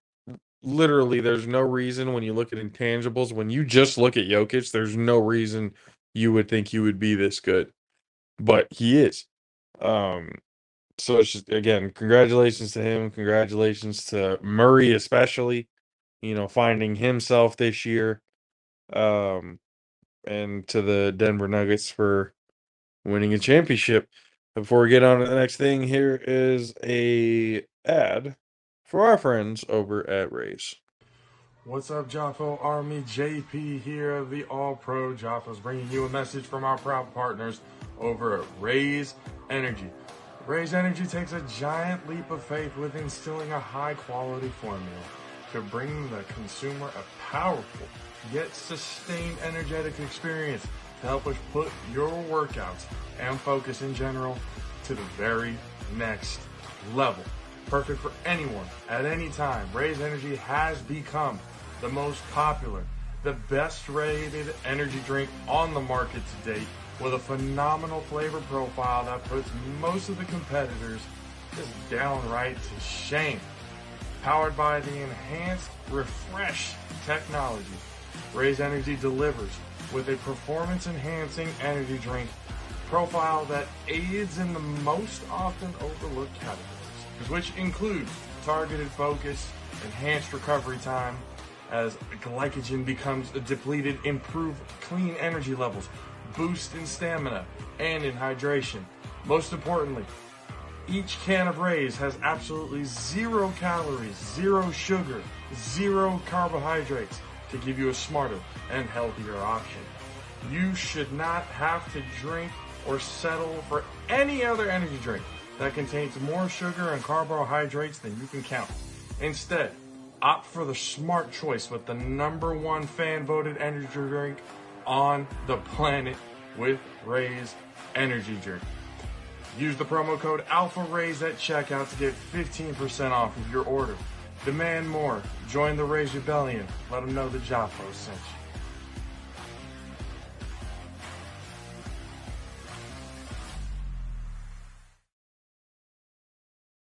literally, there's no reason when you look at intangibles, when you just look at Jokic, there's no reason you would think you would be this good, but he is. Um, so it's just, again, congratulations to him. Congratulations to Murray, especially, you know, finding himself this year, um, and to the Denver Nuggets for winning a championship. Before we get on to the next thing, here is a ad for our friends over at Raise. What's up, Jaffo Army? J P here of the All Pro Jaffos, bringing you a message from our proud partners over at Raise Energy. Raise Energy takes a giant leap of faith with instilling a high-quality formula to bring the consumer a powerful yet sustained energetic experience to help us put your workouts and focus in general to the very next level. Perfect for anyone at any time, Raise Energy has become the most popular, the best rated energy drink on the market to date, with a phenomenal flavor profile that puts most of the competitors just downright to shame. Powered by the enhanced Refresh technology, Raise Energy delivers with a performance enhancing energy drink profile that aids in the most often overlooked categories, which includes targeted focus, enhanced recovery time, as glycogen becomes depleted, improved clean energy levels, boost in stamina and in hydration. Most importantly, each can of Raise has absolutely zero calories, zero sugar, zero carbohydrates to give you a smarter and healthier option. You should not have to drink or settle for any other energy drink that contains more sugar and carbohydrates than you can count. Instead, opt for the smart choice with the number one fan voted energy drink on the planet with Raise Energy Drink. Use the promo code ALPHARAISE at checkout to get fifteen percent off of your order. Demand more. Join the Raise Rebellion. Let them know the Jaffo sent you.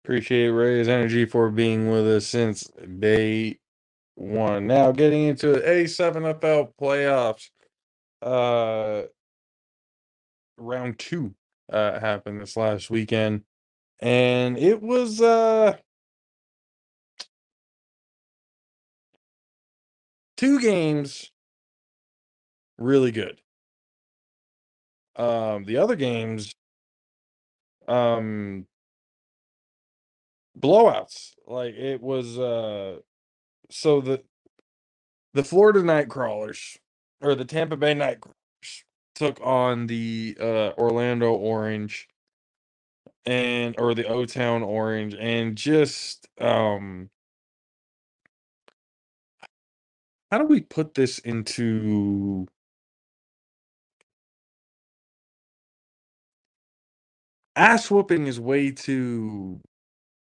Appreciate Raise Energy for being with us since day one. Now getting into A seven F L playoffs. Uh, round two uh, happened this last weekend. And it was... Uh, two games really good. Um, the other games... Um... blowouts. Like it was uh so the the Florida Nightcrawlers, or the Tampa Bay Nightcrawlers, took on the uh, Orlando Orange and or the O-Town Orange, and just um, how do we put this into? Ass whooping is way too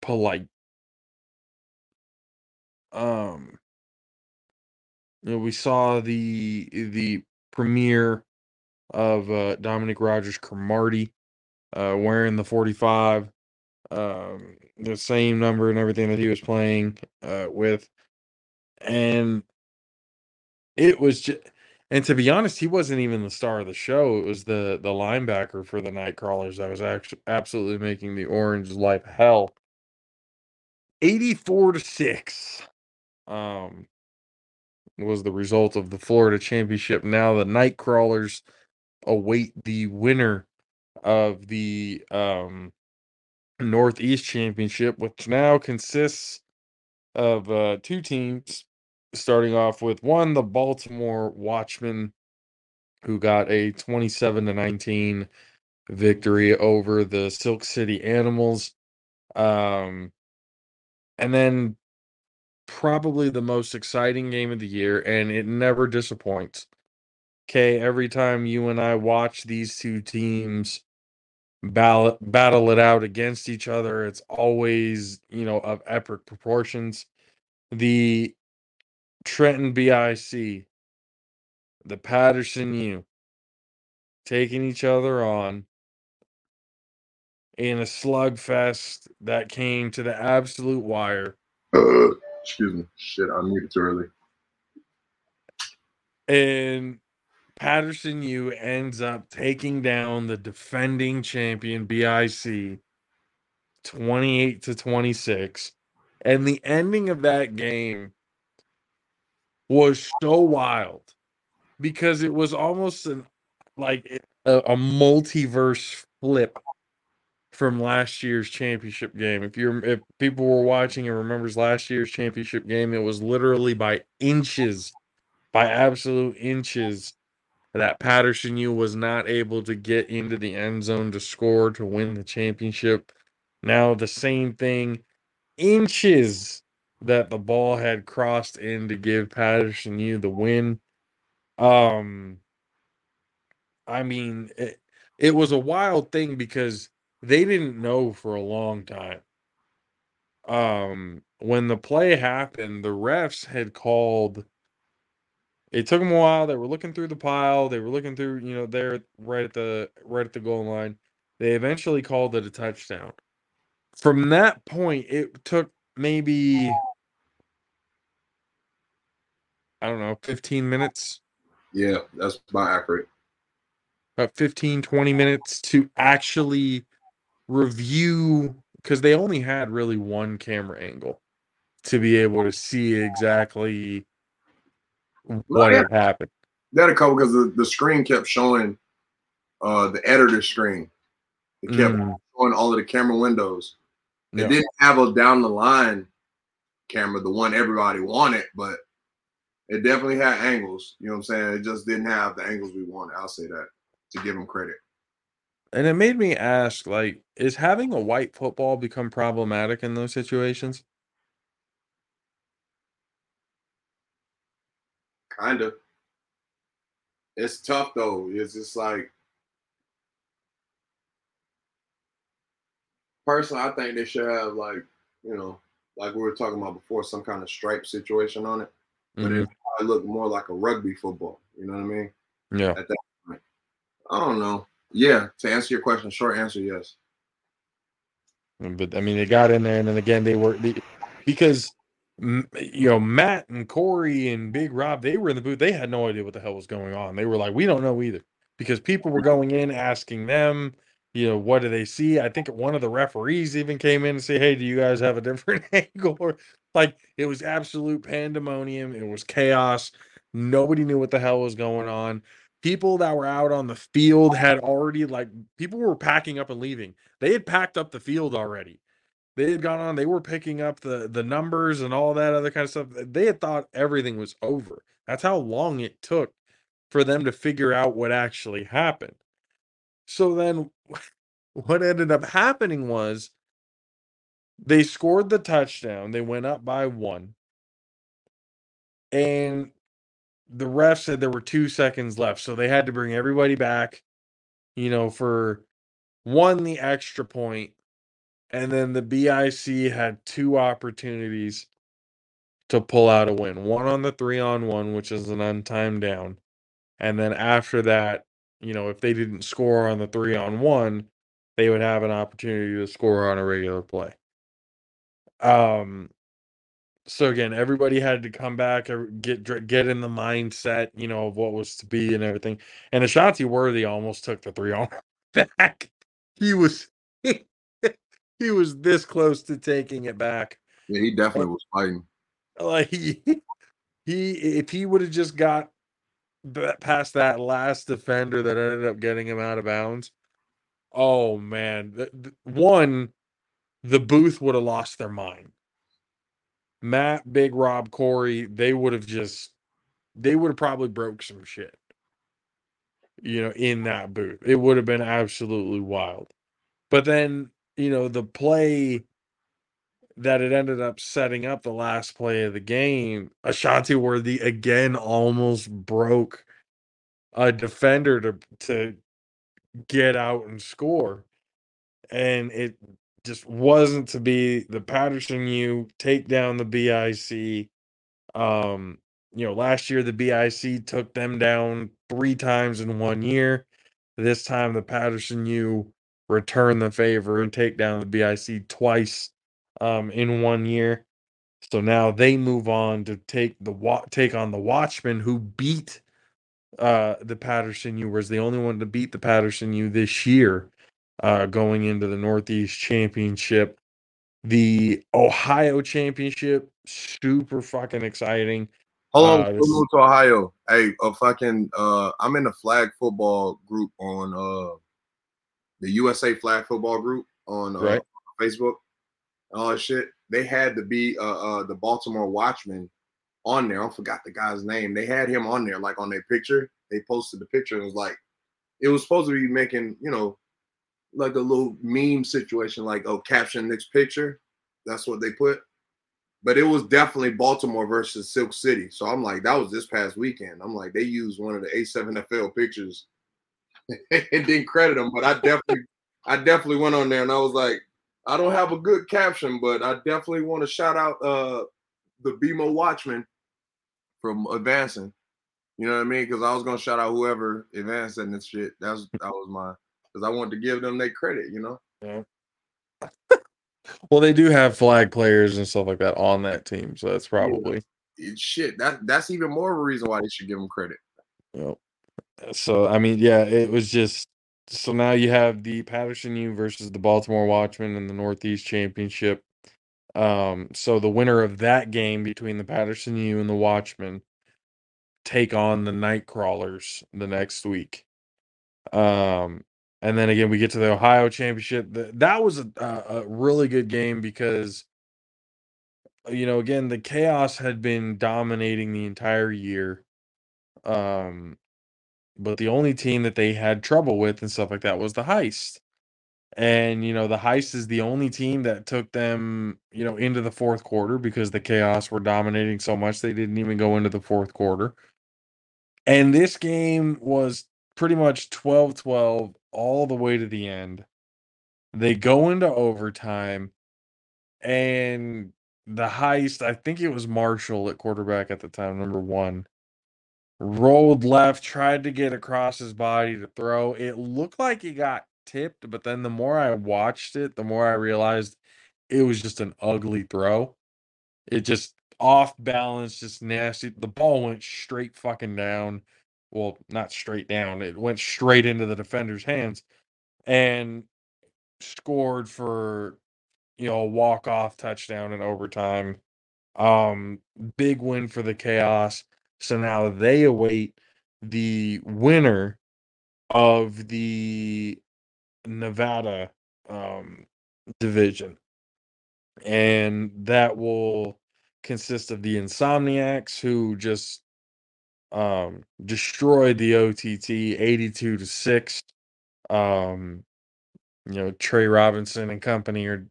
polite. Um, you know, we saw the the premiere of uh, Dominic Rogers Cromartie uh, wearing the forty-five, um, the same number and everything that he was playing uh, with, and it was just. And to be honest, he wasn't even the star of the show. It was the, the linebacker for the Nightcrawlers that was actually absolutely making the Orange life hell. eighty-four to six um, was the result of the Florida Championship. Now the Nightcrawlers await the winner of the um, Northeast Championship, which now consists of uh, two teams. Starting off with one, the Baltimore Watchmen, who got a twenty-seven to nineteen victory over the Silk City Animals. Um, and then probably the most exciting game of the year, and it never disappoints. Okay, every time you and I watch these two teams battle, battle it out against each other, it's always, you know, of epic proportions. The Trenton B I C, the Patterson U, taking each other on in a slugfest that came to the absolute wire. Uh, excuse me. Shit, I muted too early. And Patterson U ends up taking down the defending champion B I C twenty-eight to twenty-six. And the ending of that game was so wild because it was almost an like a, a multiverse flip from last year's championship game. If you're if people were watching and remembers last year's championship game, it was literally by inches, by absolute inches, that Patterson U was not able to get into the end zone to score to win the championship. Now the same thing, inches that the ball had crossed in to give Patterson U the win. Um, I mean, it, it was a wild thing because they didn't know for a long time. Um, when the play happened, the refs had called. It took them a while. They were looking through the pile. They were looking through, you know, there right at the right at the goal line. They eventually called it a touchdown. From that point, it took maybe, I don't know, fifteen minutes. Yeah, that's about accurate. About fifteen, twenty minutes to actually review, because they only had really one camera angle to be able to see exactly what well, had yeah. happened. They had a couple because the, the screen kept showing uh, the editor screen. It kept mm. showing all of the camera windows. They yeah. didn't have a down-the-line camera, the one everybody wanted, but it definitely had angles. You know what I'm saying? It just didn't have the angles we wanted. I'll say that to give them credit. And it made me ask, like, is having a white football become problematic in those situations? Kind of. It's tough, though. It's just like, personally, I think they should have, like, you know, like we were talking about before, some kind of stripe situation on it. But mm-hmm. it probably looked more like a rugby football. You know what I mean? Yeah. At that point. I don't know. Yeah, to answer your question, short answer, yes. But, I mean, they got in there, and then, again, they were – because, you know, Matt and Corey and Big Rob, they were in the booth. They had no idea what the hell was going on. They were like, we don't know either. Because people were going in asking them – you know, what do they see? I think one of the referees even came in and said, hey, do you guys have a different angle? Or, like, it was absolute pandemonium. It was chaos. Nobody knew what the hell was going on. People that were out on the field had already, like, people were packing up and leaving. They had packed up the field already. They had gone on. They were picking up the, the numbers and all that other kind of stuff. They had thought everything was over. That's how long it took for them to figure out what actually happened. So then what ended up happening was they scored the touchdown. They went up by one. And the ref said there were two seconds left. So they had to bring everybody back, you know, for one, the extra point. And then the B I C had two opportunities to pull out a win. One on the three-on-one, which is an untimed down. And then after that, you know, if they didn't score on the three-on-one, they would have an opportunity to score on a regular play. Um, so again, everybody had to come back, get get in the mindset, you know, of what was to be and everything. And Ashanti Worthy almost took the three-on-one back. He was he was this close to taking it back. Yeah, he definitely was fighting. Like he, he if he would have just got past that last defender that ended up getting him out of bounds, oh man, one, the booth would have lost their mind. Matt, Big Rob, Corey, they would have just, they would have probably broke some shit, you know, in that booth. It would have been absolutely wild. But then, you know, the play that it ended up setting up the last play of the game, Ashanti Worthy again almost broke a defender to to get out and score. And it just wasn't to be. The Patterson U take down the B I C. Um, you know, last year the B I C took them down three times in one year. This time the Patterson U return the favor and take down the B I C twice um in one year. So now they move on to take the wa- take on the Watchmen, who beat uh the Patterson U, was the only one to beat the Patterson U this year, uh going into the Northeast Championship. The Ohio Championship, super fucking exciting. Hold on, uh, this- to Ohio. Hey, a fucking uh I'm in the flag football group on uh the U S A flag football group on uh, right. Facebook. Oh shit! They had to be uh, uh, the Baltimore Watchmen on there. I forgot the guy's name. They had him on there, like on their picture. They posted the picture and was like, it was supposed to be making, you know, like a little meme situation, like, oh, caption next picture. That's what they put. But it was definitely Baltimore versus Silk City. So I'm like, that was this past weekend. I'm like, they used one of the A seven F L pictures and didn't credit them. But I definitely, I definitely went on there and I was like, I don't have a good caption, but I definitely want to shout out uh, the B M O Watchmen from advancing. You know what I mean? Because I was going to shout out whoever advanced in this shit. That's, that was my – because I wanted to give them their credit, you know? Yeah. Well, they do have flag players and stuff like that on that team, so that's probably yeah. – Shit, that, that's even more of a reason why they should give them credit. Yep. So, I mean, yeah, it was just – so now you have the Patterson U versus the Baltimore Watchmen in the Northeast Championship. Um, so the winner of that game between the Patterson U and the Watchmen take on the Nightcrawlers the next week. Um, and then again, we get to the Ohio Championship. The, that was a, a really good game because, you know, again, the Chaos had been dominating the entire year. Um But the only team that they had trouble with and stuff like that was the Heist. And, you know, the Heist is the only team that took them, you know, into the fourth quarter because the Chaos were dominating so much they didn't even go into the fourth quarter. And this game was pretty much twelve twelve all the way to the end. They go into overtime, and the Heist, I think it was Marshall at quarterback at the time, number one, rolled left, tried to get across his body to throw. It looked like he got tipped, but then the more I watched it, the more I realized it was just an ugly throw. It just off balance, just nasty. The ball went straight fucking down. Well, not straight down. It went straight into the defender's hands and scored for, you know, a walk-off touchdown in overtime. Um, big win for the Chaos. So now they await the winner of the Nevada um, division. And that will consist of the Insomniacs, who just Um, destroyed the O T T eighty-two to six. Um, you know, Trey Robinson and company are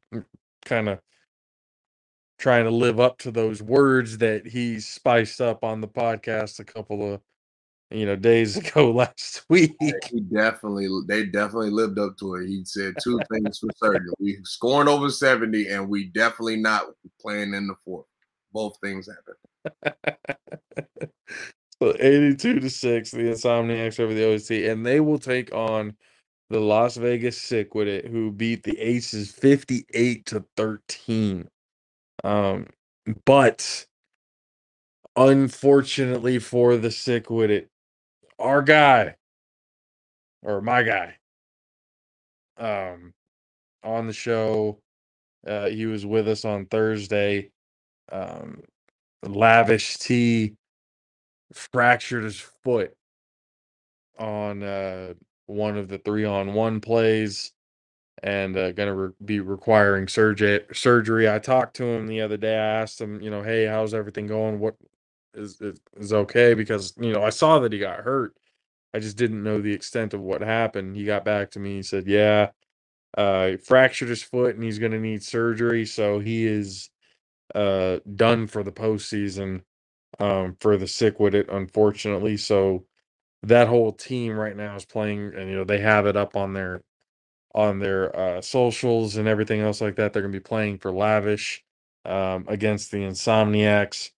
kind of trying to live up to those words that he spiced up on the podcast a couple of, you know, days ago last week. He definitely, they definitely lived up to it. He said two things for certain: we scoring over seventy, and we definitely not playing in the fourth. Both things happened. So eighty-two to six, the Insomniacs over the O T T, and they will take on the Las Vegas Sick With It, who beat the Aces fifty-eight to thirteen. Um, but unfortunately for the Sick With It, our guy, or my guy, um, on the show, uh, he was with us on Thursday. Um, Lavish T fractured his foot on uh, one of the three-on-one plays, and uh, going to re- be requiring surgery. Surgery. I talked to him the other day. I asked him, you know, hey, how's everything going? What is is, is okay? Because, you know, I saw that he got hurt. I just didn't know the extent of what happened. He got back to me. He said, yeah, uh, he fractured his foot and he's going to need surgery. So he is uh, done for the postseason. Um, for the Sick With It, unfortunately. So that whole team right now is playing, and you know, they have it up on their on their uh, socials and everything else like that. They're gonna be playing for Lavish um, against the Insomniacs,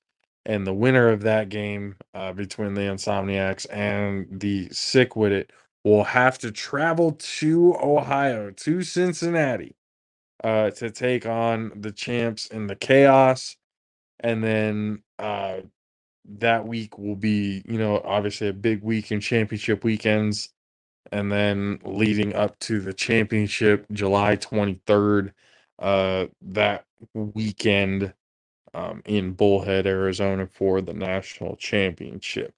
and the winner of that game uh, between the Insomniacs and the Sick With It will have to travel to Ohio, to Cincinnati, uh, to take on the champs in the Chaos, and then uh, that week will be, you know, obviously a big week in championship weekends, and then leading up to the championship July twenty-third, uh, that weekend um, in Bullhead, Arizona for the national championship.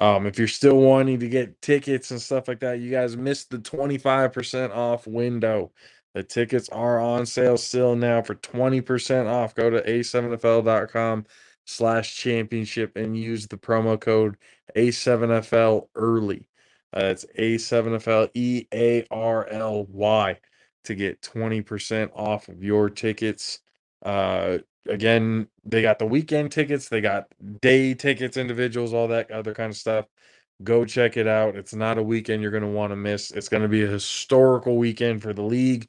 Um, if you're still wanting to get tickets and stuff like that, you guys missed the twenty-five percent off window. The tickets are on sale still now for twenty percent off. Go to A seven F L dot com slash championship and use the promo code A seven F L early. Uh, it's A seven F L E A R L Y to get twenty percent off of your tickets. Uh, again, they got the weekend tickets, they got day tickets, individuals, all that other kind of stuff. Go check it out. It's not a weekend you're going to want to miss. It's going to be a historical weekend for the league.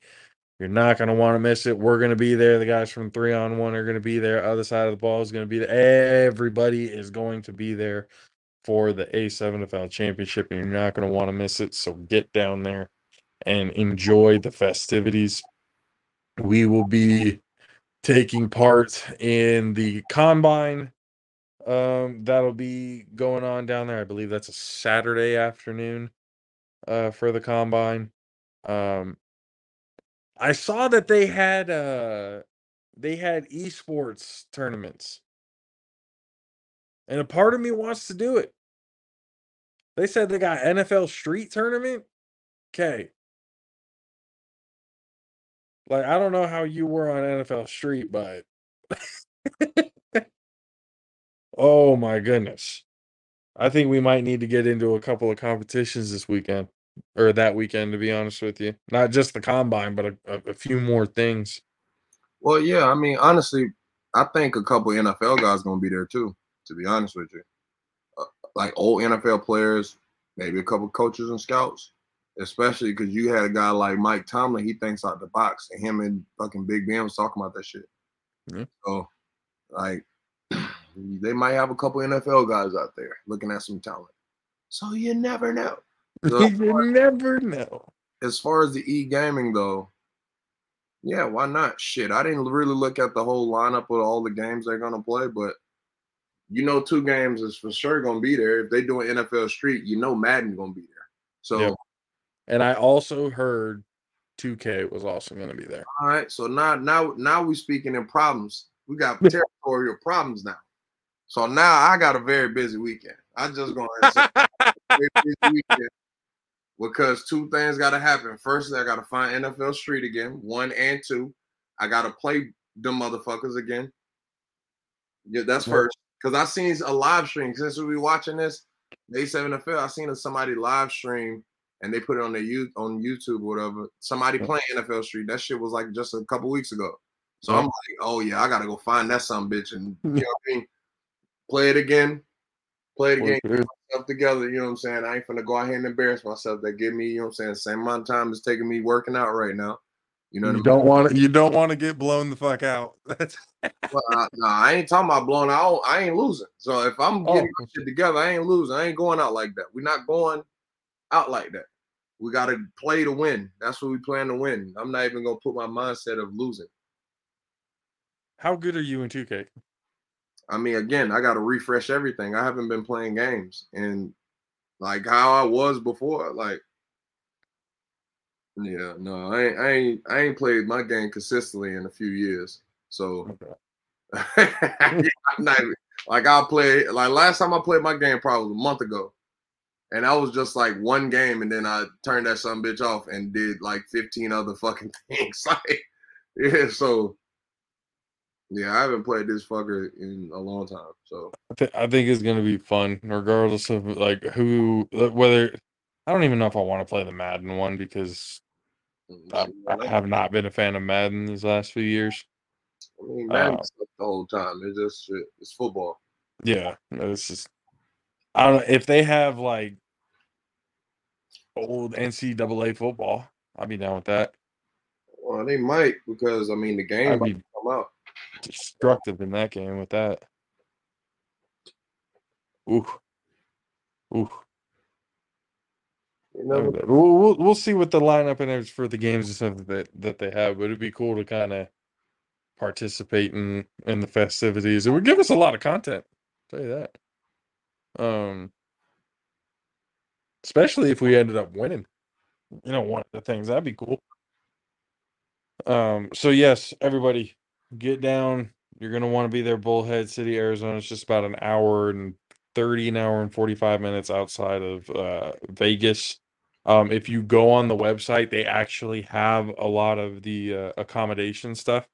You're not going to want to miss it. We're going to be there. The guys from three on one are going to be there. Other side of the ball is going to be there. Everybody is going to be there for the A seven F L championship, and you're not going to want to miss it. So get down there and enjoy the festivities. We will be taking part in the combine. Um, that'll be going on down there. I believe that's a Saturday afternoon uh, for the combine. Um, I saw that they had uh they had esports tournaments, and a part of me wants to do it. They said they got N F L Street Tournament. Okay, like I don't know how you were on N F L Street, but oh my goodness, I think we might need to get into a couple of competitions this weekend. Or that weekend, to be honest with you. Not just the combine, but a, a, a few more things. Well, yeah, I mean, honestly, I think a couple N F L guys going to be there too, to be honest with you. Uh, like old N F L players, maybe a couple coaches and scouts, especially because you had a guy like Mike Tomlin, he thinks out the box, and him and fucking Big Ben was talking about that shit. Mm-hmm. So, like, they might have a couple N F L guys out there looking at some talent. So you never know. So, you never know. As far as the e-gaming, though, yeah, why not? Shit, I didn't really look at the whole lineup of all the games they're going to play, but you know two games is for sure going to be there. If they do an N F L Street, you know Madden going to be there. So, yep. And I also heard two K was also going to be there. All right, so now now, now we're speaking in problems. We got territorial problems now. So now I got a very busy weekend. I'm just going to say weekend. Because two things got to happen. First, I got to find N F L Street again, one and two. I got to play them motherfuckers again. Yeah, that's first. Because I've seen a live stream. Since we were watching this, A seven F L, I seen somebody live stream and they put it on their you on YouTube or whatever. Somebody playing N F L Street. That shit was like just a couple weeks ago. So I'm like, oh yeah, I gotta go find that some bitch and you know what I mean. Play it again, play it again, get myself together. You know what I'm saying? I ain't finna go out here and embarrass myself. That give me, you know what I'm saying, same amount of time it's taking me working out right now. You know what you I mean? Don't want to, you don't want to get blown the fuck out. That's well, I, no, I ain't talking about blowing out. I ain't losing. So if I'm getting oh. shit together, I ain't losing. I ain't going out like that. We're not going out like that. We got to play to win. That's what we plan to win. I'm not even going to put my mindset of losing. How good are you in two K? I mean, again, I got to refresh everything. I haven't been playing games. And like how I was before, like, yeah, no, I ain't, I ain't, I ain't played my game consistently in a few years. So, okay. I'm not even, like I played, like last time I played my game probably was a month ago, and I was just like one game, and then I turned that son bitch off and did like fifteen other fucking things. Like, yeah, so yeah, I haven't played this fucker in a long time. So I, th I think it's gonna be fun, regardless of like who, whether I don't even know if I want to play the Madden one because. I, I have not been a fan of Madden these last few years. I mean, Madden's uh, the whole time. It's just it's football. Yeah, it's just I don't know if they have like old N C double A football. I'd be down with that. Well, they might because I mean the game might come out destructive in that game with that. Ooh, ooh. You know, we'll, we'll we'll see what the lineup and everything for the games and stuff that that they have, but it'd be cool to kind of participate in in the festivities. It would give us a lot of content. I'll tell you that, um, especially if we ended up winning. You know, one of the things that'd be cool. Um, so yes, everybody, get down. You're gonna want to be there. Bullhead City, Arizona. It's just about an hour and thirty, an hour and forty-five minutes outside of uh, Vegas. Um, if you go on the website, they actually have a lot of the uh, accommodation stuff.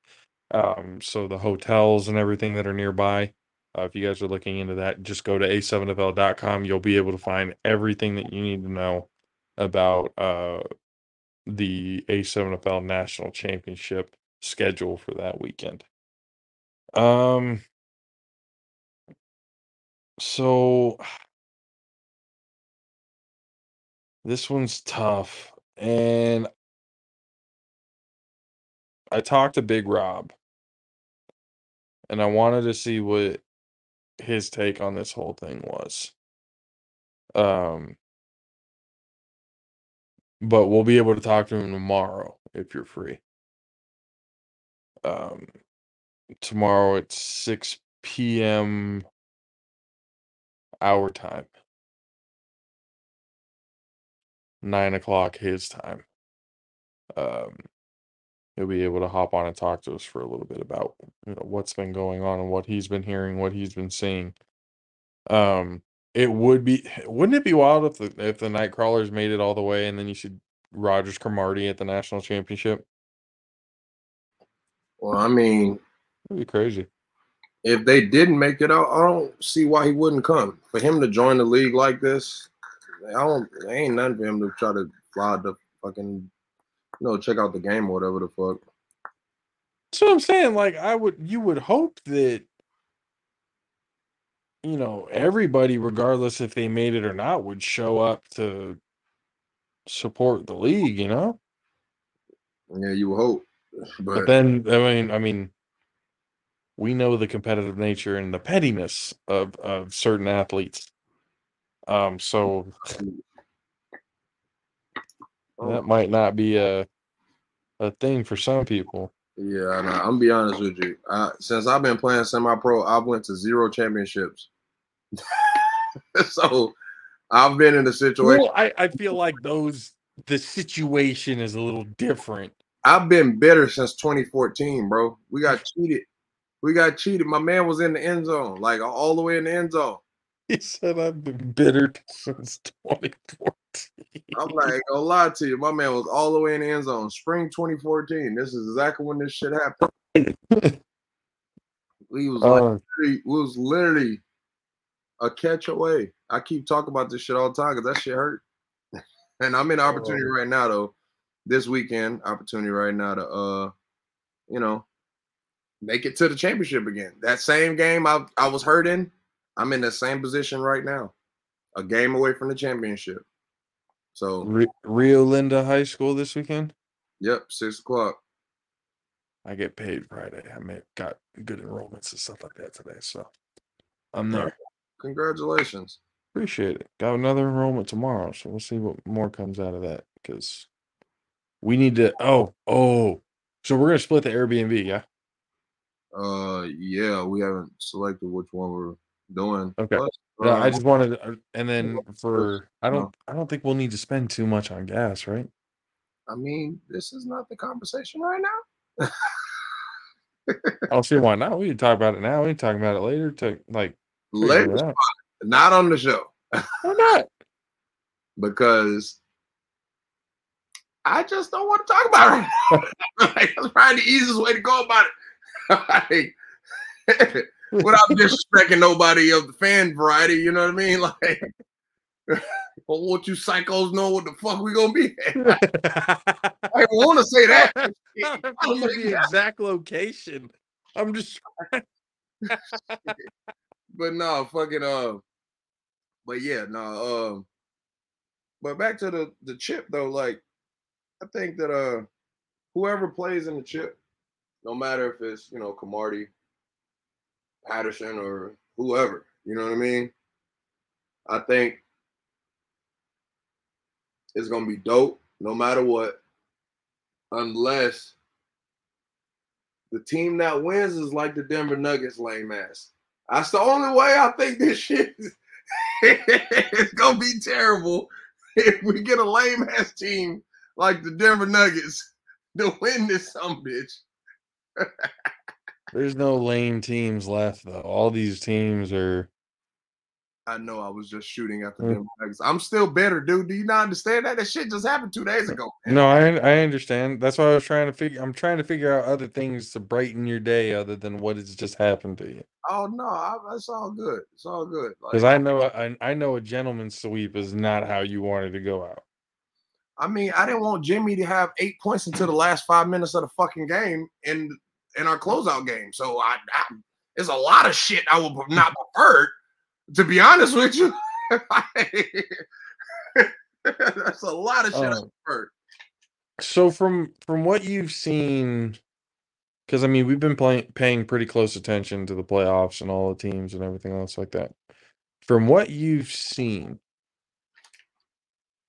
Um, so the hotels and everything that are nearby. Uh, if you guys are looking into that, just go to A seven F L dot com. You'll be able to find everything that you need to know about uh, the A seven F L National Championship schedule for that weekend. Um. So this one's tough, and I talked to Big Rob, and I wanted to see what his take on this whole thing was. Um, but we'll be able to talk to him tomorrow if you're free. Um, tomorrow at six P M our time, nine o'clock his time. Um, he'll be able to hop on and talk to us for a little bit about you know what's been going on and what he's been hearing, what he's been seeing. Um, it would be wouldn't it be wild if the if the Nightcrawlers made it all the way and then you should Rogers Cromartie at the national championship? Well, I mean, it'd be crazy. If they didn't make it out, I don't see why he wouldn't come. For him to join the league like this, I don't. There ain't nothing for him to try to fly the fucking, you know, check out the game or whatever the fuck. That's what I'm saying. Like I would, you would hope that, you know, everybody, regardless if they made it or not, would show up to support the league. You know. Yeah, you would hope, but, but then I mean, I mean. We know the competitive nature and the pettiness of, of certain athletes. Um, so oh. that might not be a a thing for some people. Yeah, I know. I'm gonna be honest with you. I, since I've been playing semi-pro, I've went to zero championships. So I've been in a situation. Well, I, I feel like those the situation is a little different. I've been bitter since twenty fourteen, bro. We got cheated. We got cheated. My man was in the end zone, like all the way in the end zone. He said, I've been bitter since twenty fourteen. I'm like, I ain't gonna lie to you. My man was all the way in the end zone. Spring twenty fourteen. This is exactly when this shit happened. We was, like, uh, we was literally a catch away. I keep talking about this shit all the time because that shit hurt. And I'm in opportunity oh. right now, though. This weekend, opportunity right now to, uh, you know, make it to the championship again. That same game I, I was hurt in, I'm in the same position right now. A game away from the championship. So Re- Rio Linda High School this weekend? Yep, six o'clock. I get paid Friday. I may have got good enrollments and stuff like that today, so I'm there. Congratulations. Appreciate it. Got another enrollment tomorrow, so we'll see what more comes out of that because we need to. Oh, oh. So we're gonna split the Airbnb, yeah. Uh, yeah. We haven't selected which one we're doing. Okay. Plus, no, um, I just wanted, and then for I don't, no. I don't think we'll need to spend too much on gas, right? I mean, this is not the conversation right now. I don't see why not. We can talk about it now. We can talk about it later. To like later. Not on the show. Why not? Because I just don't want to talk about it right now. Like, that's probably the easiest way to go about it. Like, without disrespecting nobody of the fan variety, you know what I mean? Like, I don't want you psychos know what the fuck we gonna be at. I want to say that. I don't know the exact location. I'm just But no, fucking uh but yeah, no, um uh, but back to the, the chip though, like I think that uh whoever plays in the chip, no matter if it's, you know, Camardi, Patterson, or whoever, you know what I mean? I think it's gonna be dope no matter what, unless the team that wins is like the Denver Nuggets lame ass. That's the only way I think this shit is it's going to be terrible if we get a lame-ass team like the Denver Nuggets to win this sumbitch. There's no lame teams left, though. All these teams are – I know I was just shooting at the mm. Denver Nuggets. I'm still better, dude. Do you not understand that? That shit just happened two days ago. Man. No, I I understand. That's why I was trying to figure – I'm trying to figure out other things to brighten your day other than what has just happened to you. Oh no, I, it's all good. It's all good. Because like, I know, I, I know, a gentleman's sweep is not how you wanted to go out. I mean, I didn't want Jimmy to have eight points until the last five minutes of the fucking game in in our closeout game. So I, I there's a lot of shit I would not prefer. To be honest with you, that's a lot of shit um, I prefer. So from from what you've seen. Because, I mean, we've been playing, paying pretty close attention to the playoffs and all the teams and everything else like that. From what you've seen,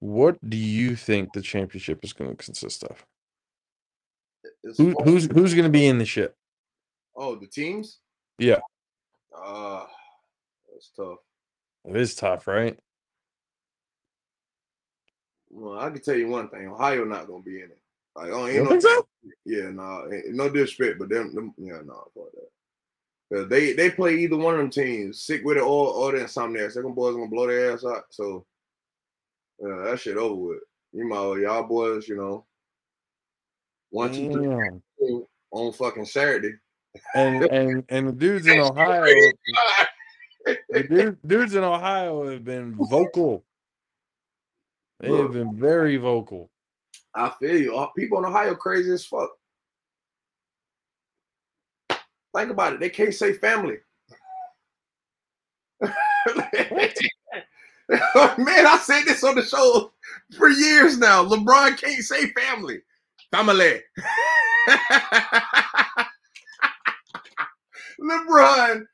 what do you think the championship is going to consist of? Who, who's who's going to be in the ship? Oh, the teams? Yeah. Uh, that's tough. It is tough, right? Well, I can tell you one thing. Ohio not going to be in it. Like, oh, ain't no, so? Yeah, no, nah, no disrespect, but them, them yeah, no, nah, fuck that. They they play either one of them teams, sick with it or or the Insomniacs. Second boys gonna blow their ass out, so yeah, that shit over with. You know, y'all boys, you know, one, two, three, two on fucking Saturday, and and and the dudes in Ohio, the dude, dudes in Ohio have been vocal. They have been very vocal. I feel you. People in Ohio crazy as fuck. Think about it. They can't say family. Man, I said this on the show for years now. LeBron can't say family. Family. LeBron,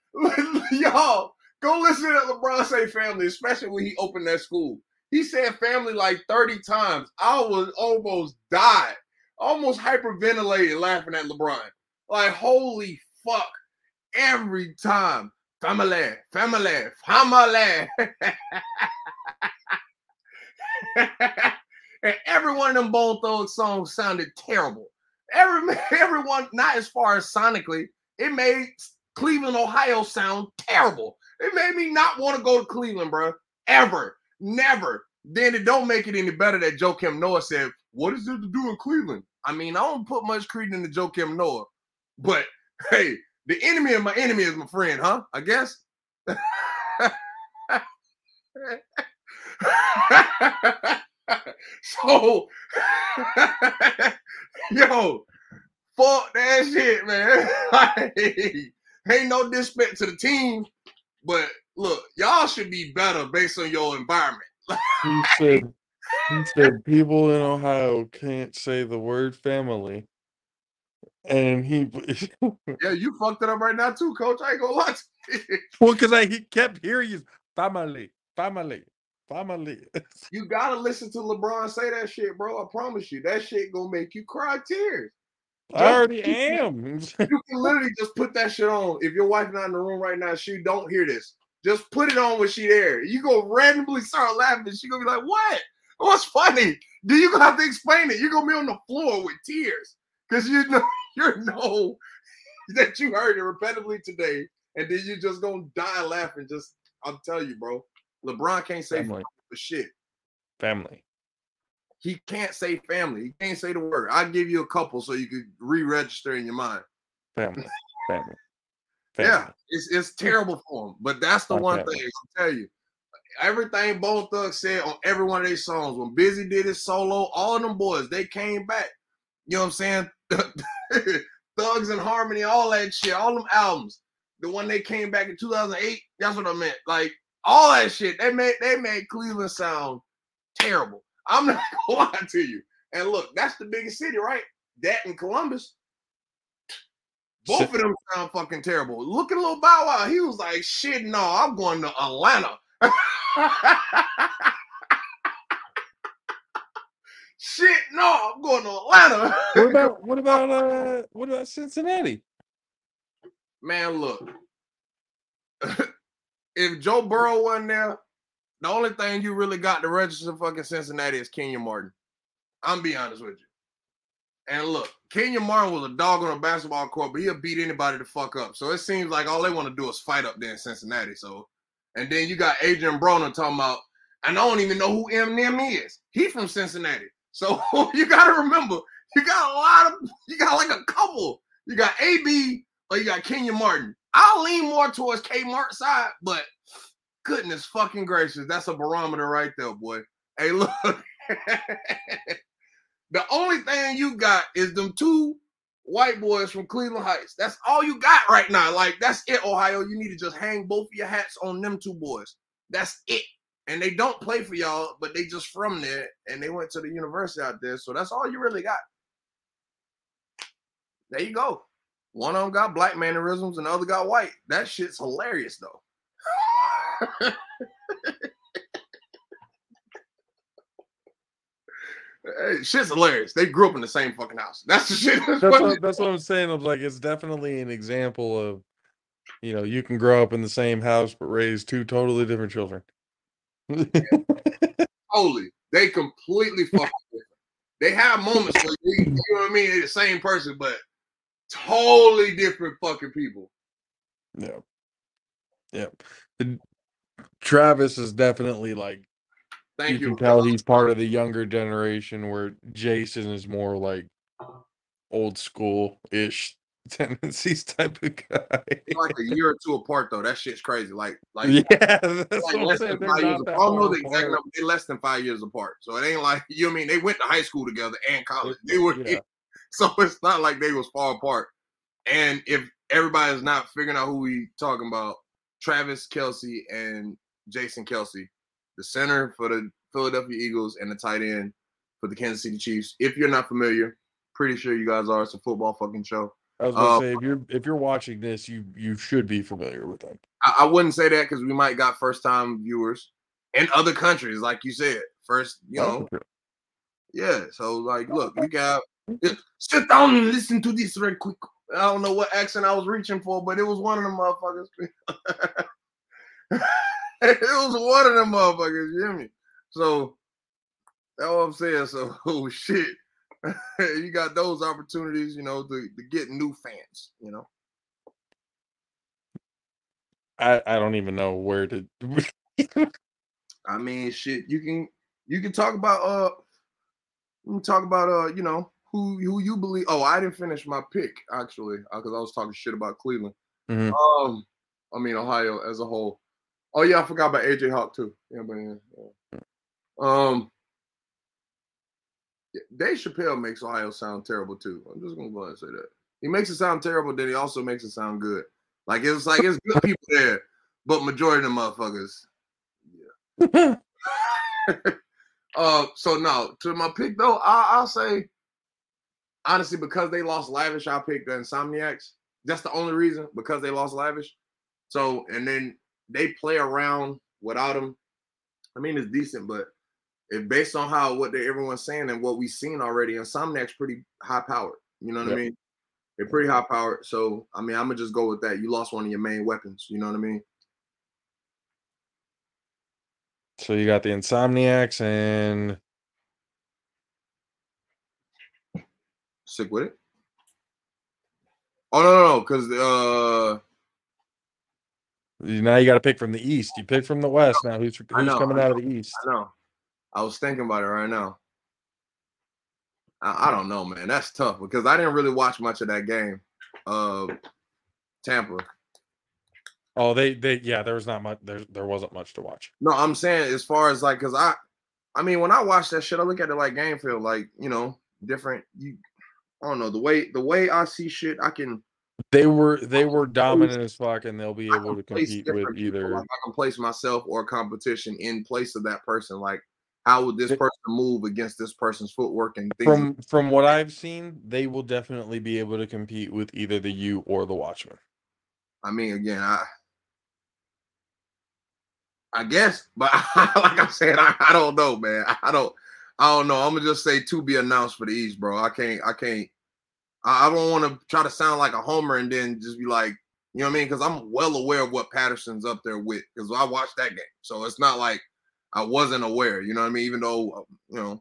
y'all, go listen to LeBron say family, especially when he opened that school. He said family like thirty times. I was almost died. Almost hyperventilated laughing at LeBron. Like, holy fuck. Every time. Family, family, family. And every one of them Bone Thugs songs sounded terrible. Every, every one, not as far as sonically, it made Cleveland, Ohio sound terrible. It made me not want to go to Cleveland, bro. Ever. Never. Then it don't make it any better that Joakim Noah said, what is there to do in Cleveland? I mean, I don't put much credence into Joakim Noah, but hey, the enemy of my enemy is my friend, huh? I guess. So, yo, fuck that shit, man. Like, ain't no disrespect to the team, but look, y'all should be better based on your environment. He said, he said people in Ohio can't say the word family. And he, yeah, you fucked it up right now too, Coach. I ain't gonna lie to you. Well, because I he kept hearing you family, family, family. You gotta listen to LeBron say that shit, bro. I promise you, that shit gonna make you cry tears. I just, already am. You can literally just put that shit on. If your wife's not in the room right now, she don't hear this. Just put it on when she there. You gonna randomly start laughing. She gonna be like, "What? What's funny?" Do you gonna have to explain it? You're gonna be on the floor with tears. Because you know you know that you heard it repeatedly today, and then you just gonna die laughing. Just I'll tell you, bro. LeBron can't say family for shit. Family. He can't say family. He can't say the word. I'll give you a couple so you could re-register in your mind. Family. Family. Family. Yeah, it's it's terrible for him. But that's the My one family. thing I'll tell you. Everything Bone Thugs said on every one of their songs. When Busy did his solo, all of them boys, they came back. You know what I'm saying? Thugs and Harmony, all that shit, all them albums. The one they came back in two thousand eight, that's what I meant. Like, all that shit, they made they made Cleveland sound terrible. I'm not gonna lie to you. And look, that's the biggest city, right? That and Columbus. Both of them sound fucking terrible. Look at Lil Bow Wow. He was like, shit, no, I'm going to Atlanta. Shit, no, I'm going to Atlanta. What about what about uh what about Cincinnati? Man, look. If Joe Burrow wasn't there, the only thing you really got to register fucking Cincinnati is Kenya Martin. I'm being honest with you. And look, Kenya Martin was a dog on a basketball court, but he'll beat anybody to fuck up. So it seems like all they want to do is fight up there in Cincinnati. So, and then you got Adrian Broner talking about, and I don't even know who Eminem is. He from Cincinnati. So you gotta remember, you got a lot of, you got like a couple. You got A B or you got Kenya Martin. I'll lean more towards K Mart's side, but goodness fucking gracious, that's a barometer right there, boy. Hey, look, the only thing you got is them two white boys from Cleveland Heights. That's all you got right now. Like that's it, Ohio. You need to just hang both of your hats on them two boys. That's it. And they don't play for y'all, but they just from there, and they went to the university out there. So that's all you really got. There you go. One of them got black mannerisms, and the other got white. That shit's hilarious, though. Hey, shit's hilarious. They grew up in the same fucking house. That's the shit. That's, that's, what, that's what I'm saying. I'm like, it's definitely an example of, you know, you can grow up in the same house but raise two totally different children. Holy, they completely fucking different. They have moments where they, you know what I mean, they're the same person, but totally different fucking people. Yeah, yeah. The, Travis is definitely like, Thank you, you can tell he's part of the younger generation, where Jason is more like old school ish tendencies type of guy. Like a year or two apart, though. That shit's crazy. Like, like, yeah, that's like less than five years apart. I don't know the exact number. They're less than five years apart. So it ain't like, you know what I mean? They went to high school together and college. They were, yeah. So it's not like they was far apart. And if everybody's not figuring out who we talking about, Travis Kelsey and Jason Kelsey, the center for the Philadelphia Eagles and the tight end for the Kansas City Chiefs. If you're not familiar, pretty sure you guys are. It's a football fucking show. I was gonna um, say, if you're if you're watching this, you you should be familiar with them. I, I wouldn't say that because we might got first time viewers in other countries, like you said. First, you know, yeah. So like, look, we got sit down and listen to this real quick. I don't know what accent I was reaching for, but it was one of them motherfuckers. It was one of them motherfuckers. You hear me? So that's what I'm saying. So oh shit. You got those opportunities, you know, to, to get new fans, you know. I I don't even know where to. I mean, shit, you can you can talk about uh, we can talk about uh, you know, who who you believe. Oh, I didn't finish my pick actually because uh, I was talking shit about Cleveland. Mm-hmm. Um, I mean Ohio as a whole. Oh yeah, I forgot about A J Hawk too. Yeah, man. Yeah. Um, Dave Chappelle makes Ohio sound terrible too. I'm just gonna go ahead and say that. He makes it sound terrible, then he also makes it sound good. Like it's like it's good people there, but majority of them motherfuckers. Yeah. uh, so now to my pick though, I, I'll say honestly because they lost Lavish, I picked the Insomniacs. That's the only reason, because they lost Lavish. So and then they play around without him. I mean, it's decent, but if based on how what they, everyone's saying and what we've seen already, Insomniac's pretty high powered. You know what yep. I mean? They're pretty high powered. So I mean, I'm gonna just go with that. You lost one of your main weapons. You know what I mean? So you got the Insomniacs and Sick With It. Oh no, no, no, because uh. Now you got to pick from the East. You pick from the West now. Who's, who's I know, coming I know, out of the East? I know. I was thinking about it right now. I, I don't know, man. That's tough because I didn't really watch much of that game. Uh, Tampa. Oh, they they yeah. There was not much. There there wasn't much to watch. No, I'm saying as far as like because I, I mean when I watch that shit, I look at it like game field, like you know different. You, I don't know the way the way I see shit. I can. They were they were dominant as fuck, and they'll be able to compete with either. Like I can place myself or competition in place of that person. Like, how would this person move against this person's footwork and things? From from what I've seen, they will definitely be able to compete with either the U or the Watchmen. I mean, again, I I guess, but I, like I'm saying, I, I don't know, man. I don't I don't know. I'm gonna just say to be announced for the East, bro. I can't I can't. I don't want to try to sound like a homer and then just be like, you know what I mean? Because I'm well aware of what Patterson's up there with because I watched that game. So it's not like I wasn't aware, you know what I mean? Even though, you know,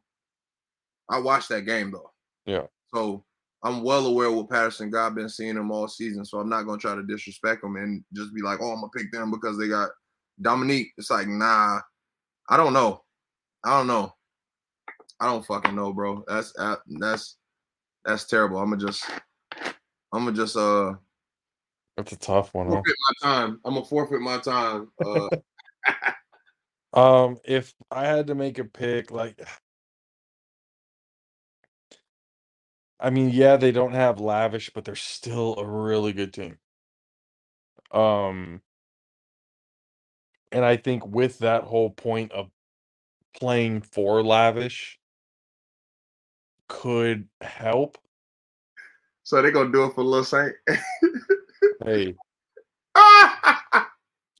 I watched that game, though. Yeah. So I'm well aware of what Patterson got. I've been seeing him all season, so I'm not going to try to disrespect him and just be like, oh, I'm going to pick them because they got Dominique. It's like, nah, I don't know. I don't know. I don't fucking know, bro. That's that's. That's terrible. I'm gonna just, I'm gonna just. Uh, that's a tough one. Forfeit huh? my time. I'm gonna forfeit my time. Uh, um, if I had to make a pick, like, I mean, yeah, they don't have Lavish, but they're still a really good team. Um, and I think with that whole point of playing for Lavish. Could help. So they're gonna do it for Lil Saint. Hey.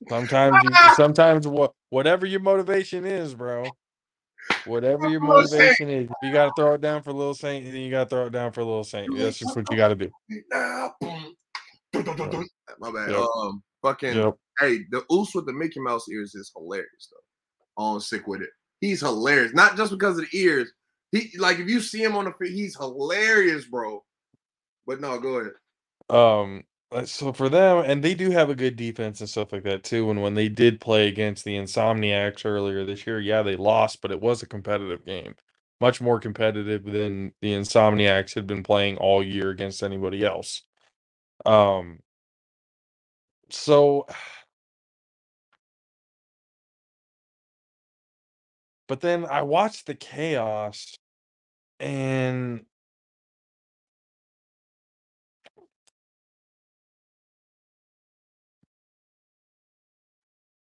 Sometimes you, sometimes what whatever your motivation is, bro. Whatever your motivation is, if you gotta throw it down for Lil Saint, then you gotta throw it down for Lil Saint. That's just what you gotta do. My bad. Yep. Um fucking yep. Hey, the Oos with the Mickey Mouse ears is hilarious though. On Sick With It. He's hilarious, not just because of the ears. He like if you see him on the field, he's hilarious, bro. But no, go ahead. Um, so for them, and they do have a good defense and stuff like that too. And when they did play against the Insomniacs earlier this year, yeah, they lost, but it was a competitive game, much more competitive than the Insomniacs had been playing all year against anybody else. Um, so. But then I watched the Chaos. And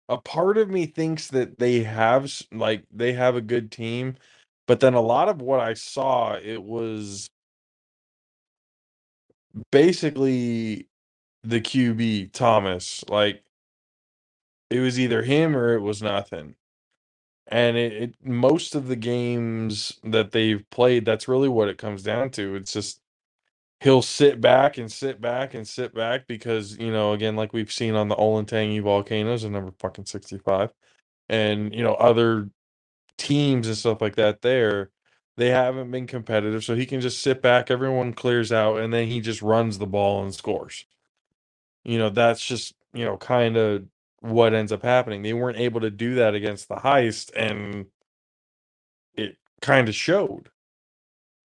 a part of me thinks that they have like they have a good team, but then a lot of what I saw, it was basically the Q B Thomas. Like it was either him or it was nothing. And it, it most of the games that they've played, that's really what it comes down to. It's just he'll sit back and sit back and sit back because, you know, again, like we've seen on the Olentangy Volcanoes and number fucking sixty-five and, you know, other teams and stuff like that there, they haven't been competitive. So he can just sit back, everyone clears out, and then he just runs the ball and scores. You know, that's just, you know, kind of what ends up happening. They weren't able to do that against the Heist, and it kind of showed.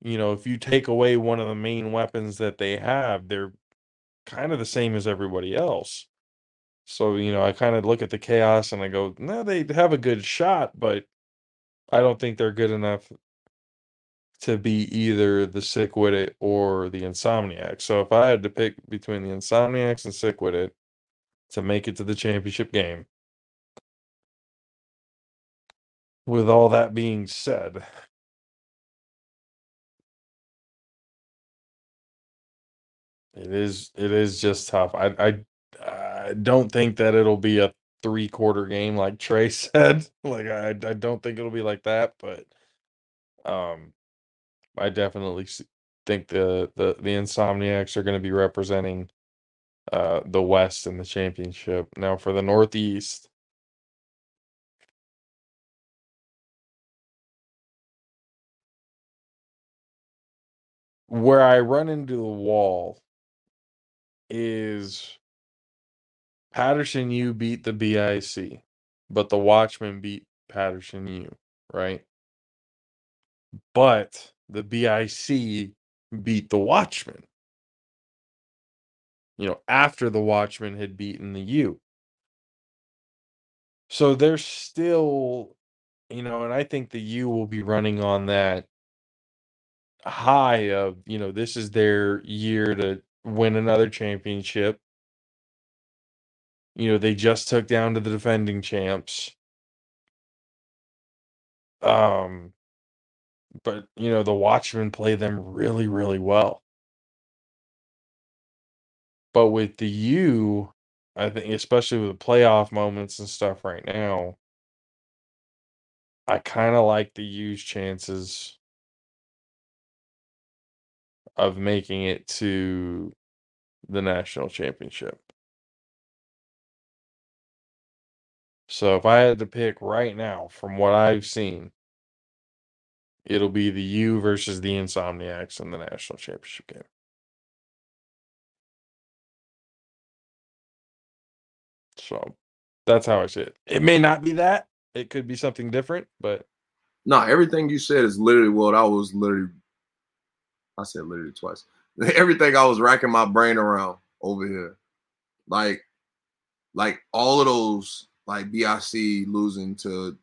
You know, if you take away one of the main weapons that they have, they're kind of the same as everybody else. So, you know, I kind of look at the chaos and I go, no, they have a good shot, but I don't think they're good enough to be either the Sick With It or the Insomniacs. So if I had to pick between the Insomniacs and Sick With It to make it to the championship game, with all that being said, it is it is just tough. I I, I don't think that it'll be a three quarter game like Trey said. Like I I don't think it'll be like that, but um I definitely think the, the, the Insomniacs are going to be representing uh, the West in the championship. Now for the Northeast, where I run into the wall is Patterson U beat the B I C, but the Watchmen beat Patterson U, right? But the B I C beat the Watchmen, you know, after the Watchmen had beaten the U. So they're still, you know, and I think the U will be running on that high of, you know, this is their year to win another championship. You know, they just took down to the defending champs. Um... But, you know, the Watchmen play them really, really well. But with the U, I think, especially with the playoff moments and stuff right now, I kind of like the U's chances of making it to the national championship. So if I had to pick right now from what I've seen, it'll be the U versus the Insomniacs in the national championship game. So that's how I see it. It may not be that. It could be something different, but. No, everything you said is literally what I was literally. I said literally twice. Everything I was racking my brain around over here. Like, like all of those, like B I C losing to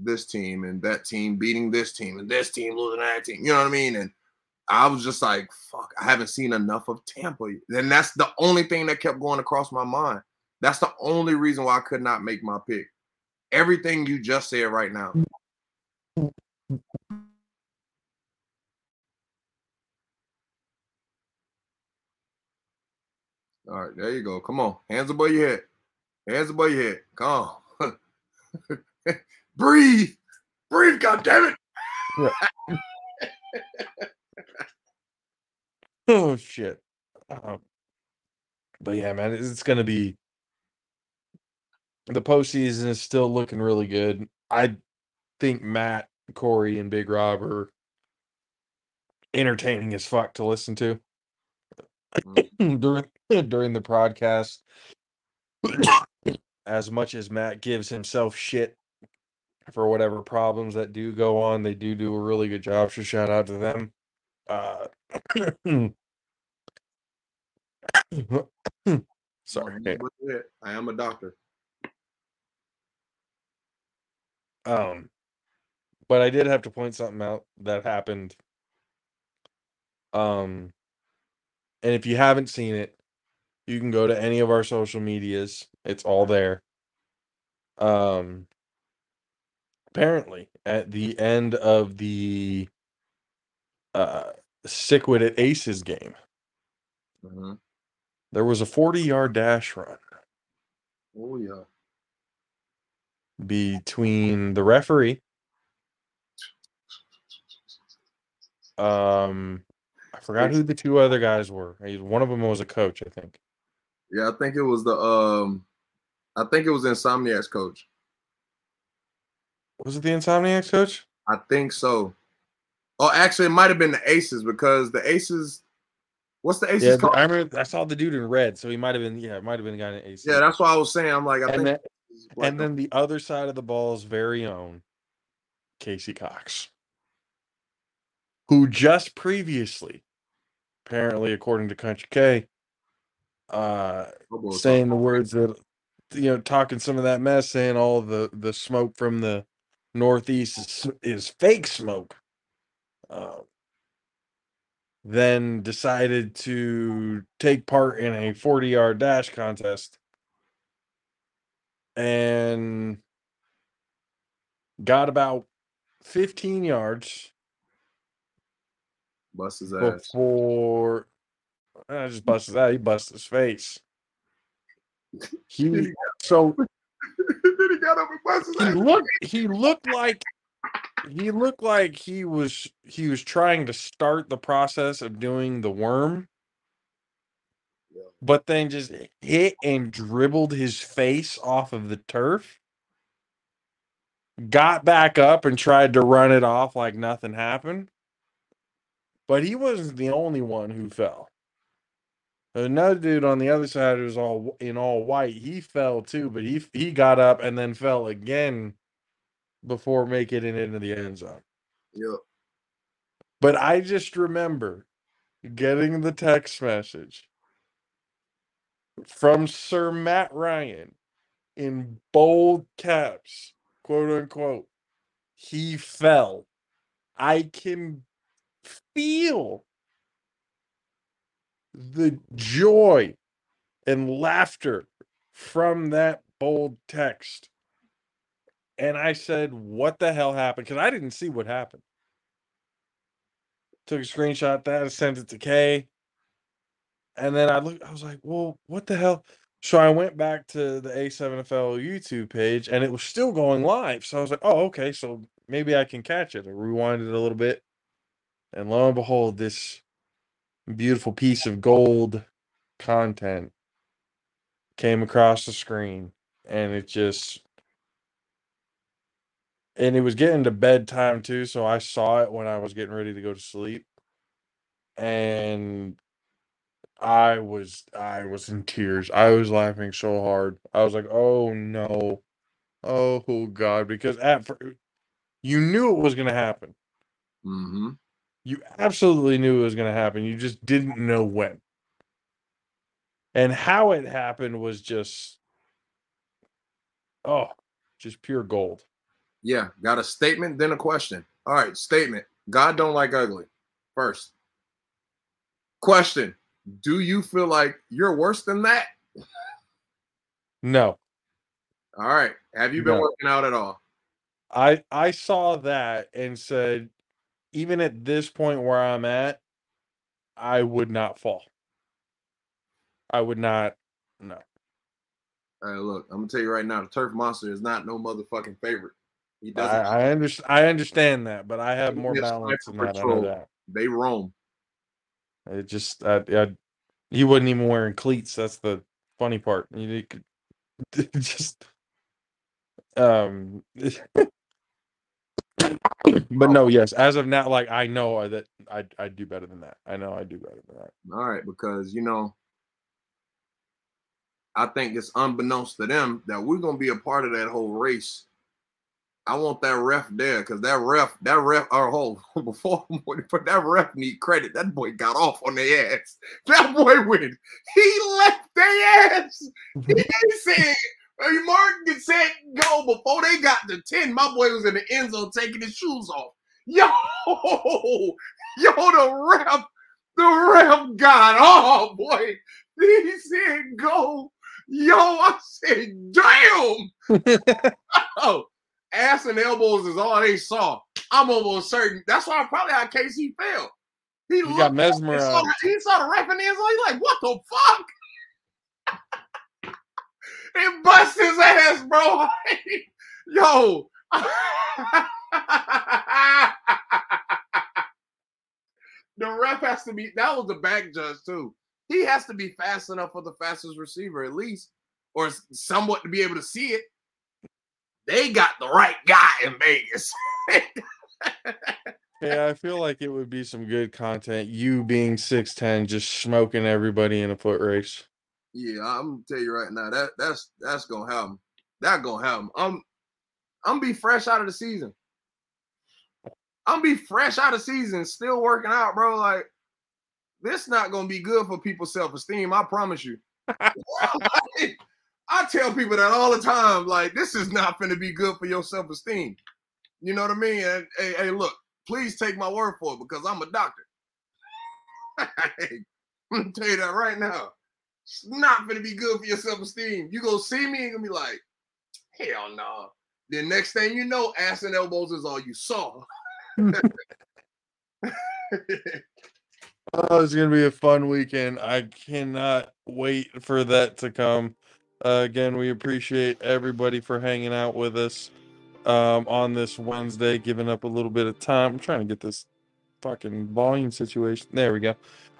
this team and that team beating this team and this team losing that team. You know what I mean? And I was just like, fuck, I haven't seen enough of Tampa. And that's the only thing that kept going across my mind. That's the only reason why I could not make my pick. Everything you just said right now. All right, there you go. Come on. Hands above your head. Hands above your head. Come on. Breathe, breathe, goddammit. Yeah. Oh, shit. Um, but yeah, man, it's going to be. The postseason is still looking really good. I think Matt, Corey, and Big Rob are entertaining as fuck to listen to mm. during, during the podcast. As much as Matt gives himself shit for whatever problems that do go on, they do do a really good job. So shout out to them. Uh, sorry, I am a doctor. Um, but I did have to point something out that happened. Um, and if you haven't seen it, you can go to any of our social medias. It's all there. Um. Apparently, at the end of the uh, Sick With It Aces game, mm-hmm. there was a forty-yard dash run. Oh, yeah. Between the referee. Um, I forgot who the two other guys were. One of them was a coach, I think. Yeah, I think it was the um, I think it was Insomniac's coach. Was it the Insomniacs coach? I think so. Oh, actually, it might have been the Aces because the Aces. What's the Aces yeah, called? I remember I saw the dude in red, so he might have been. Yeah, it might have been the guy in the Aces. Yeah, that's what I was saying. I'm like, I and think. That, and then the other side of the ball's very own, Casey Cox, who just previously, apparently, according to Country K, uh, saying the words that you know, talking some of that mess, saying all the, the smoke from the Northeast is, is fake smoke. Uh, then decided to take part in a forty-yard dash contest and got about fifteen yards. Bust his ass. Before I just bust his ass. He bust his face. He so then he got up and bust his ass. He looked. He looked like he looked like he was he was trying to start the process of doing the worm, yeah. but then just hit and dribbled his face off of the turf. Got back up and tried to run it off like nothing happened. But he wasn't the only one who fell. Another dude on the other side who was all in all white, he fell too, but he he got up and then fell again before making it into the end zone. Yeah. But I just remember getting the text message from Sir Matt Ryan in bold caps. Quote unquote, he fell. I can feel the joy and laughter from that bold text. And I said, what the hell happened? Because I didn't see what happened. Took a screenshot of that and sent it to Kay. And then I looked, I was like, well, what the hell? So I went back to the A seven F L YouTube page, and it was still going live. So I was like, oh, okay, so maybe I can catch it. I rewinded it a little bit. And lo and behold, this beautiful piece of gold content came across the screen. And it just... And it was getting to bedtime, too, so I saw it when I was getting ready to go to sleep. And... I was I was in tears. I was laughing so hard. I was like, "Oh no, oh god!" Because at first, you knew it was going to happen. Mm-hmm. You absolutely knew it was going to happen. You just didn't know when. And how it happened was just, oh, just pure gold. Yeah, got a statement, then a question. All right, statement: God don't like ugly. First question. Do you feel like you're worse than that? No. All right. Have you been no. working out at all? I I saw that and said, even at this point where I'm at, I would not fall. I would not. No. All right, look, I'm gonna tell you right now, the Turf Monster is not no motherfucking favorite. He doesn't. I, I understand. I understand that, but I have more balance than that. I know that. They roam. It just, I, I, he wasn't even wearing cleats. That's the funny part. You could just, um, but no, yes. As of now, like I know that I I do better than that. I know I do better than that. All right, because you know, I think it's unbeknownst to them that we're gonna be a part of that whole race. I want that ref there because that ref, that ref, our whole before but that ref need credit. That boy got off on their ass. That boy went. He left their ass. He said, hey, Martin said go before they got to ten. My boy was in the end zone taking his shoes off. Yo, yo, the ref, the ref got off, boy. He said go. Yo, I said, damn. Oh. Ass and elbows is all they saw. I'm almost certain. That's why probably how K C fell. He, he got mesmerized. Saw, he saw the ref in the end zone. He's like, what the fuck? It busts his ass, bro. Yo. The ref has to be, that was the back judge too. He has to be fast enough for the fastest receiver at least, or somewhat to be able to see it. They got the right guy in Vegas. Yeah, I feel like it would be some good content. You being six ten, just smoking everybody in a foot race. Yeah, I'm tell you right now, that that's that's gonna happen. That's gonna happen. I'm I'm be fresh out of the season. I'm be fresh out of season, still working out, bro. Like this not gonna be good for people's self-esteem, I promise you. I tell people that all the time. Like, this is not going to be good for your self-esteem. You know what I mean? And hey, hey, look, please take my word for it, because I'm a doctor. Hey, I'm going to tell you that right now. It's not going to be good for your self-esteem. You go see me and gonna be like, hell no. Nah. The next thing you know, ass and elbows is all you saw. Oh, it's gonna be a fun weekend. I cannot wait for that to come. Uh, again, we appreciate everybody for hanging out with us um, on this Wednesday, giving up a little bit of time. I'm trying to get this fucking volume situation. There we go.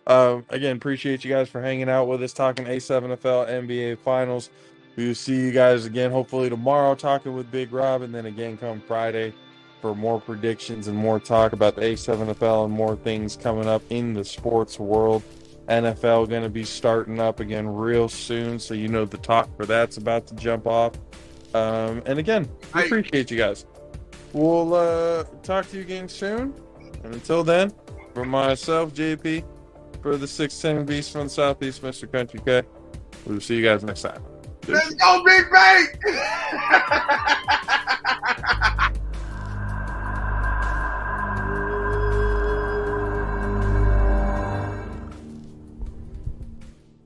Uh, again, appreciate you guys for hanging out with us, talking A seven F L N B A Finals. We will see you guys again, hopefully tomorrow, talking with Big Rob, and then again come Friday for more predictions and more talk about the A seven F L and more things coming up in the sports world. N F L going to be starting up again real soon, so you know the talk for that's about to jump off. Um, and again, we appreciate you guys. We'll uh, talk to you again soon. And until then, for myself, J P, for the six ten Beast from the Southeast, Mister Country K, we'll see you guys next time. Let's go, Big Bang!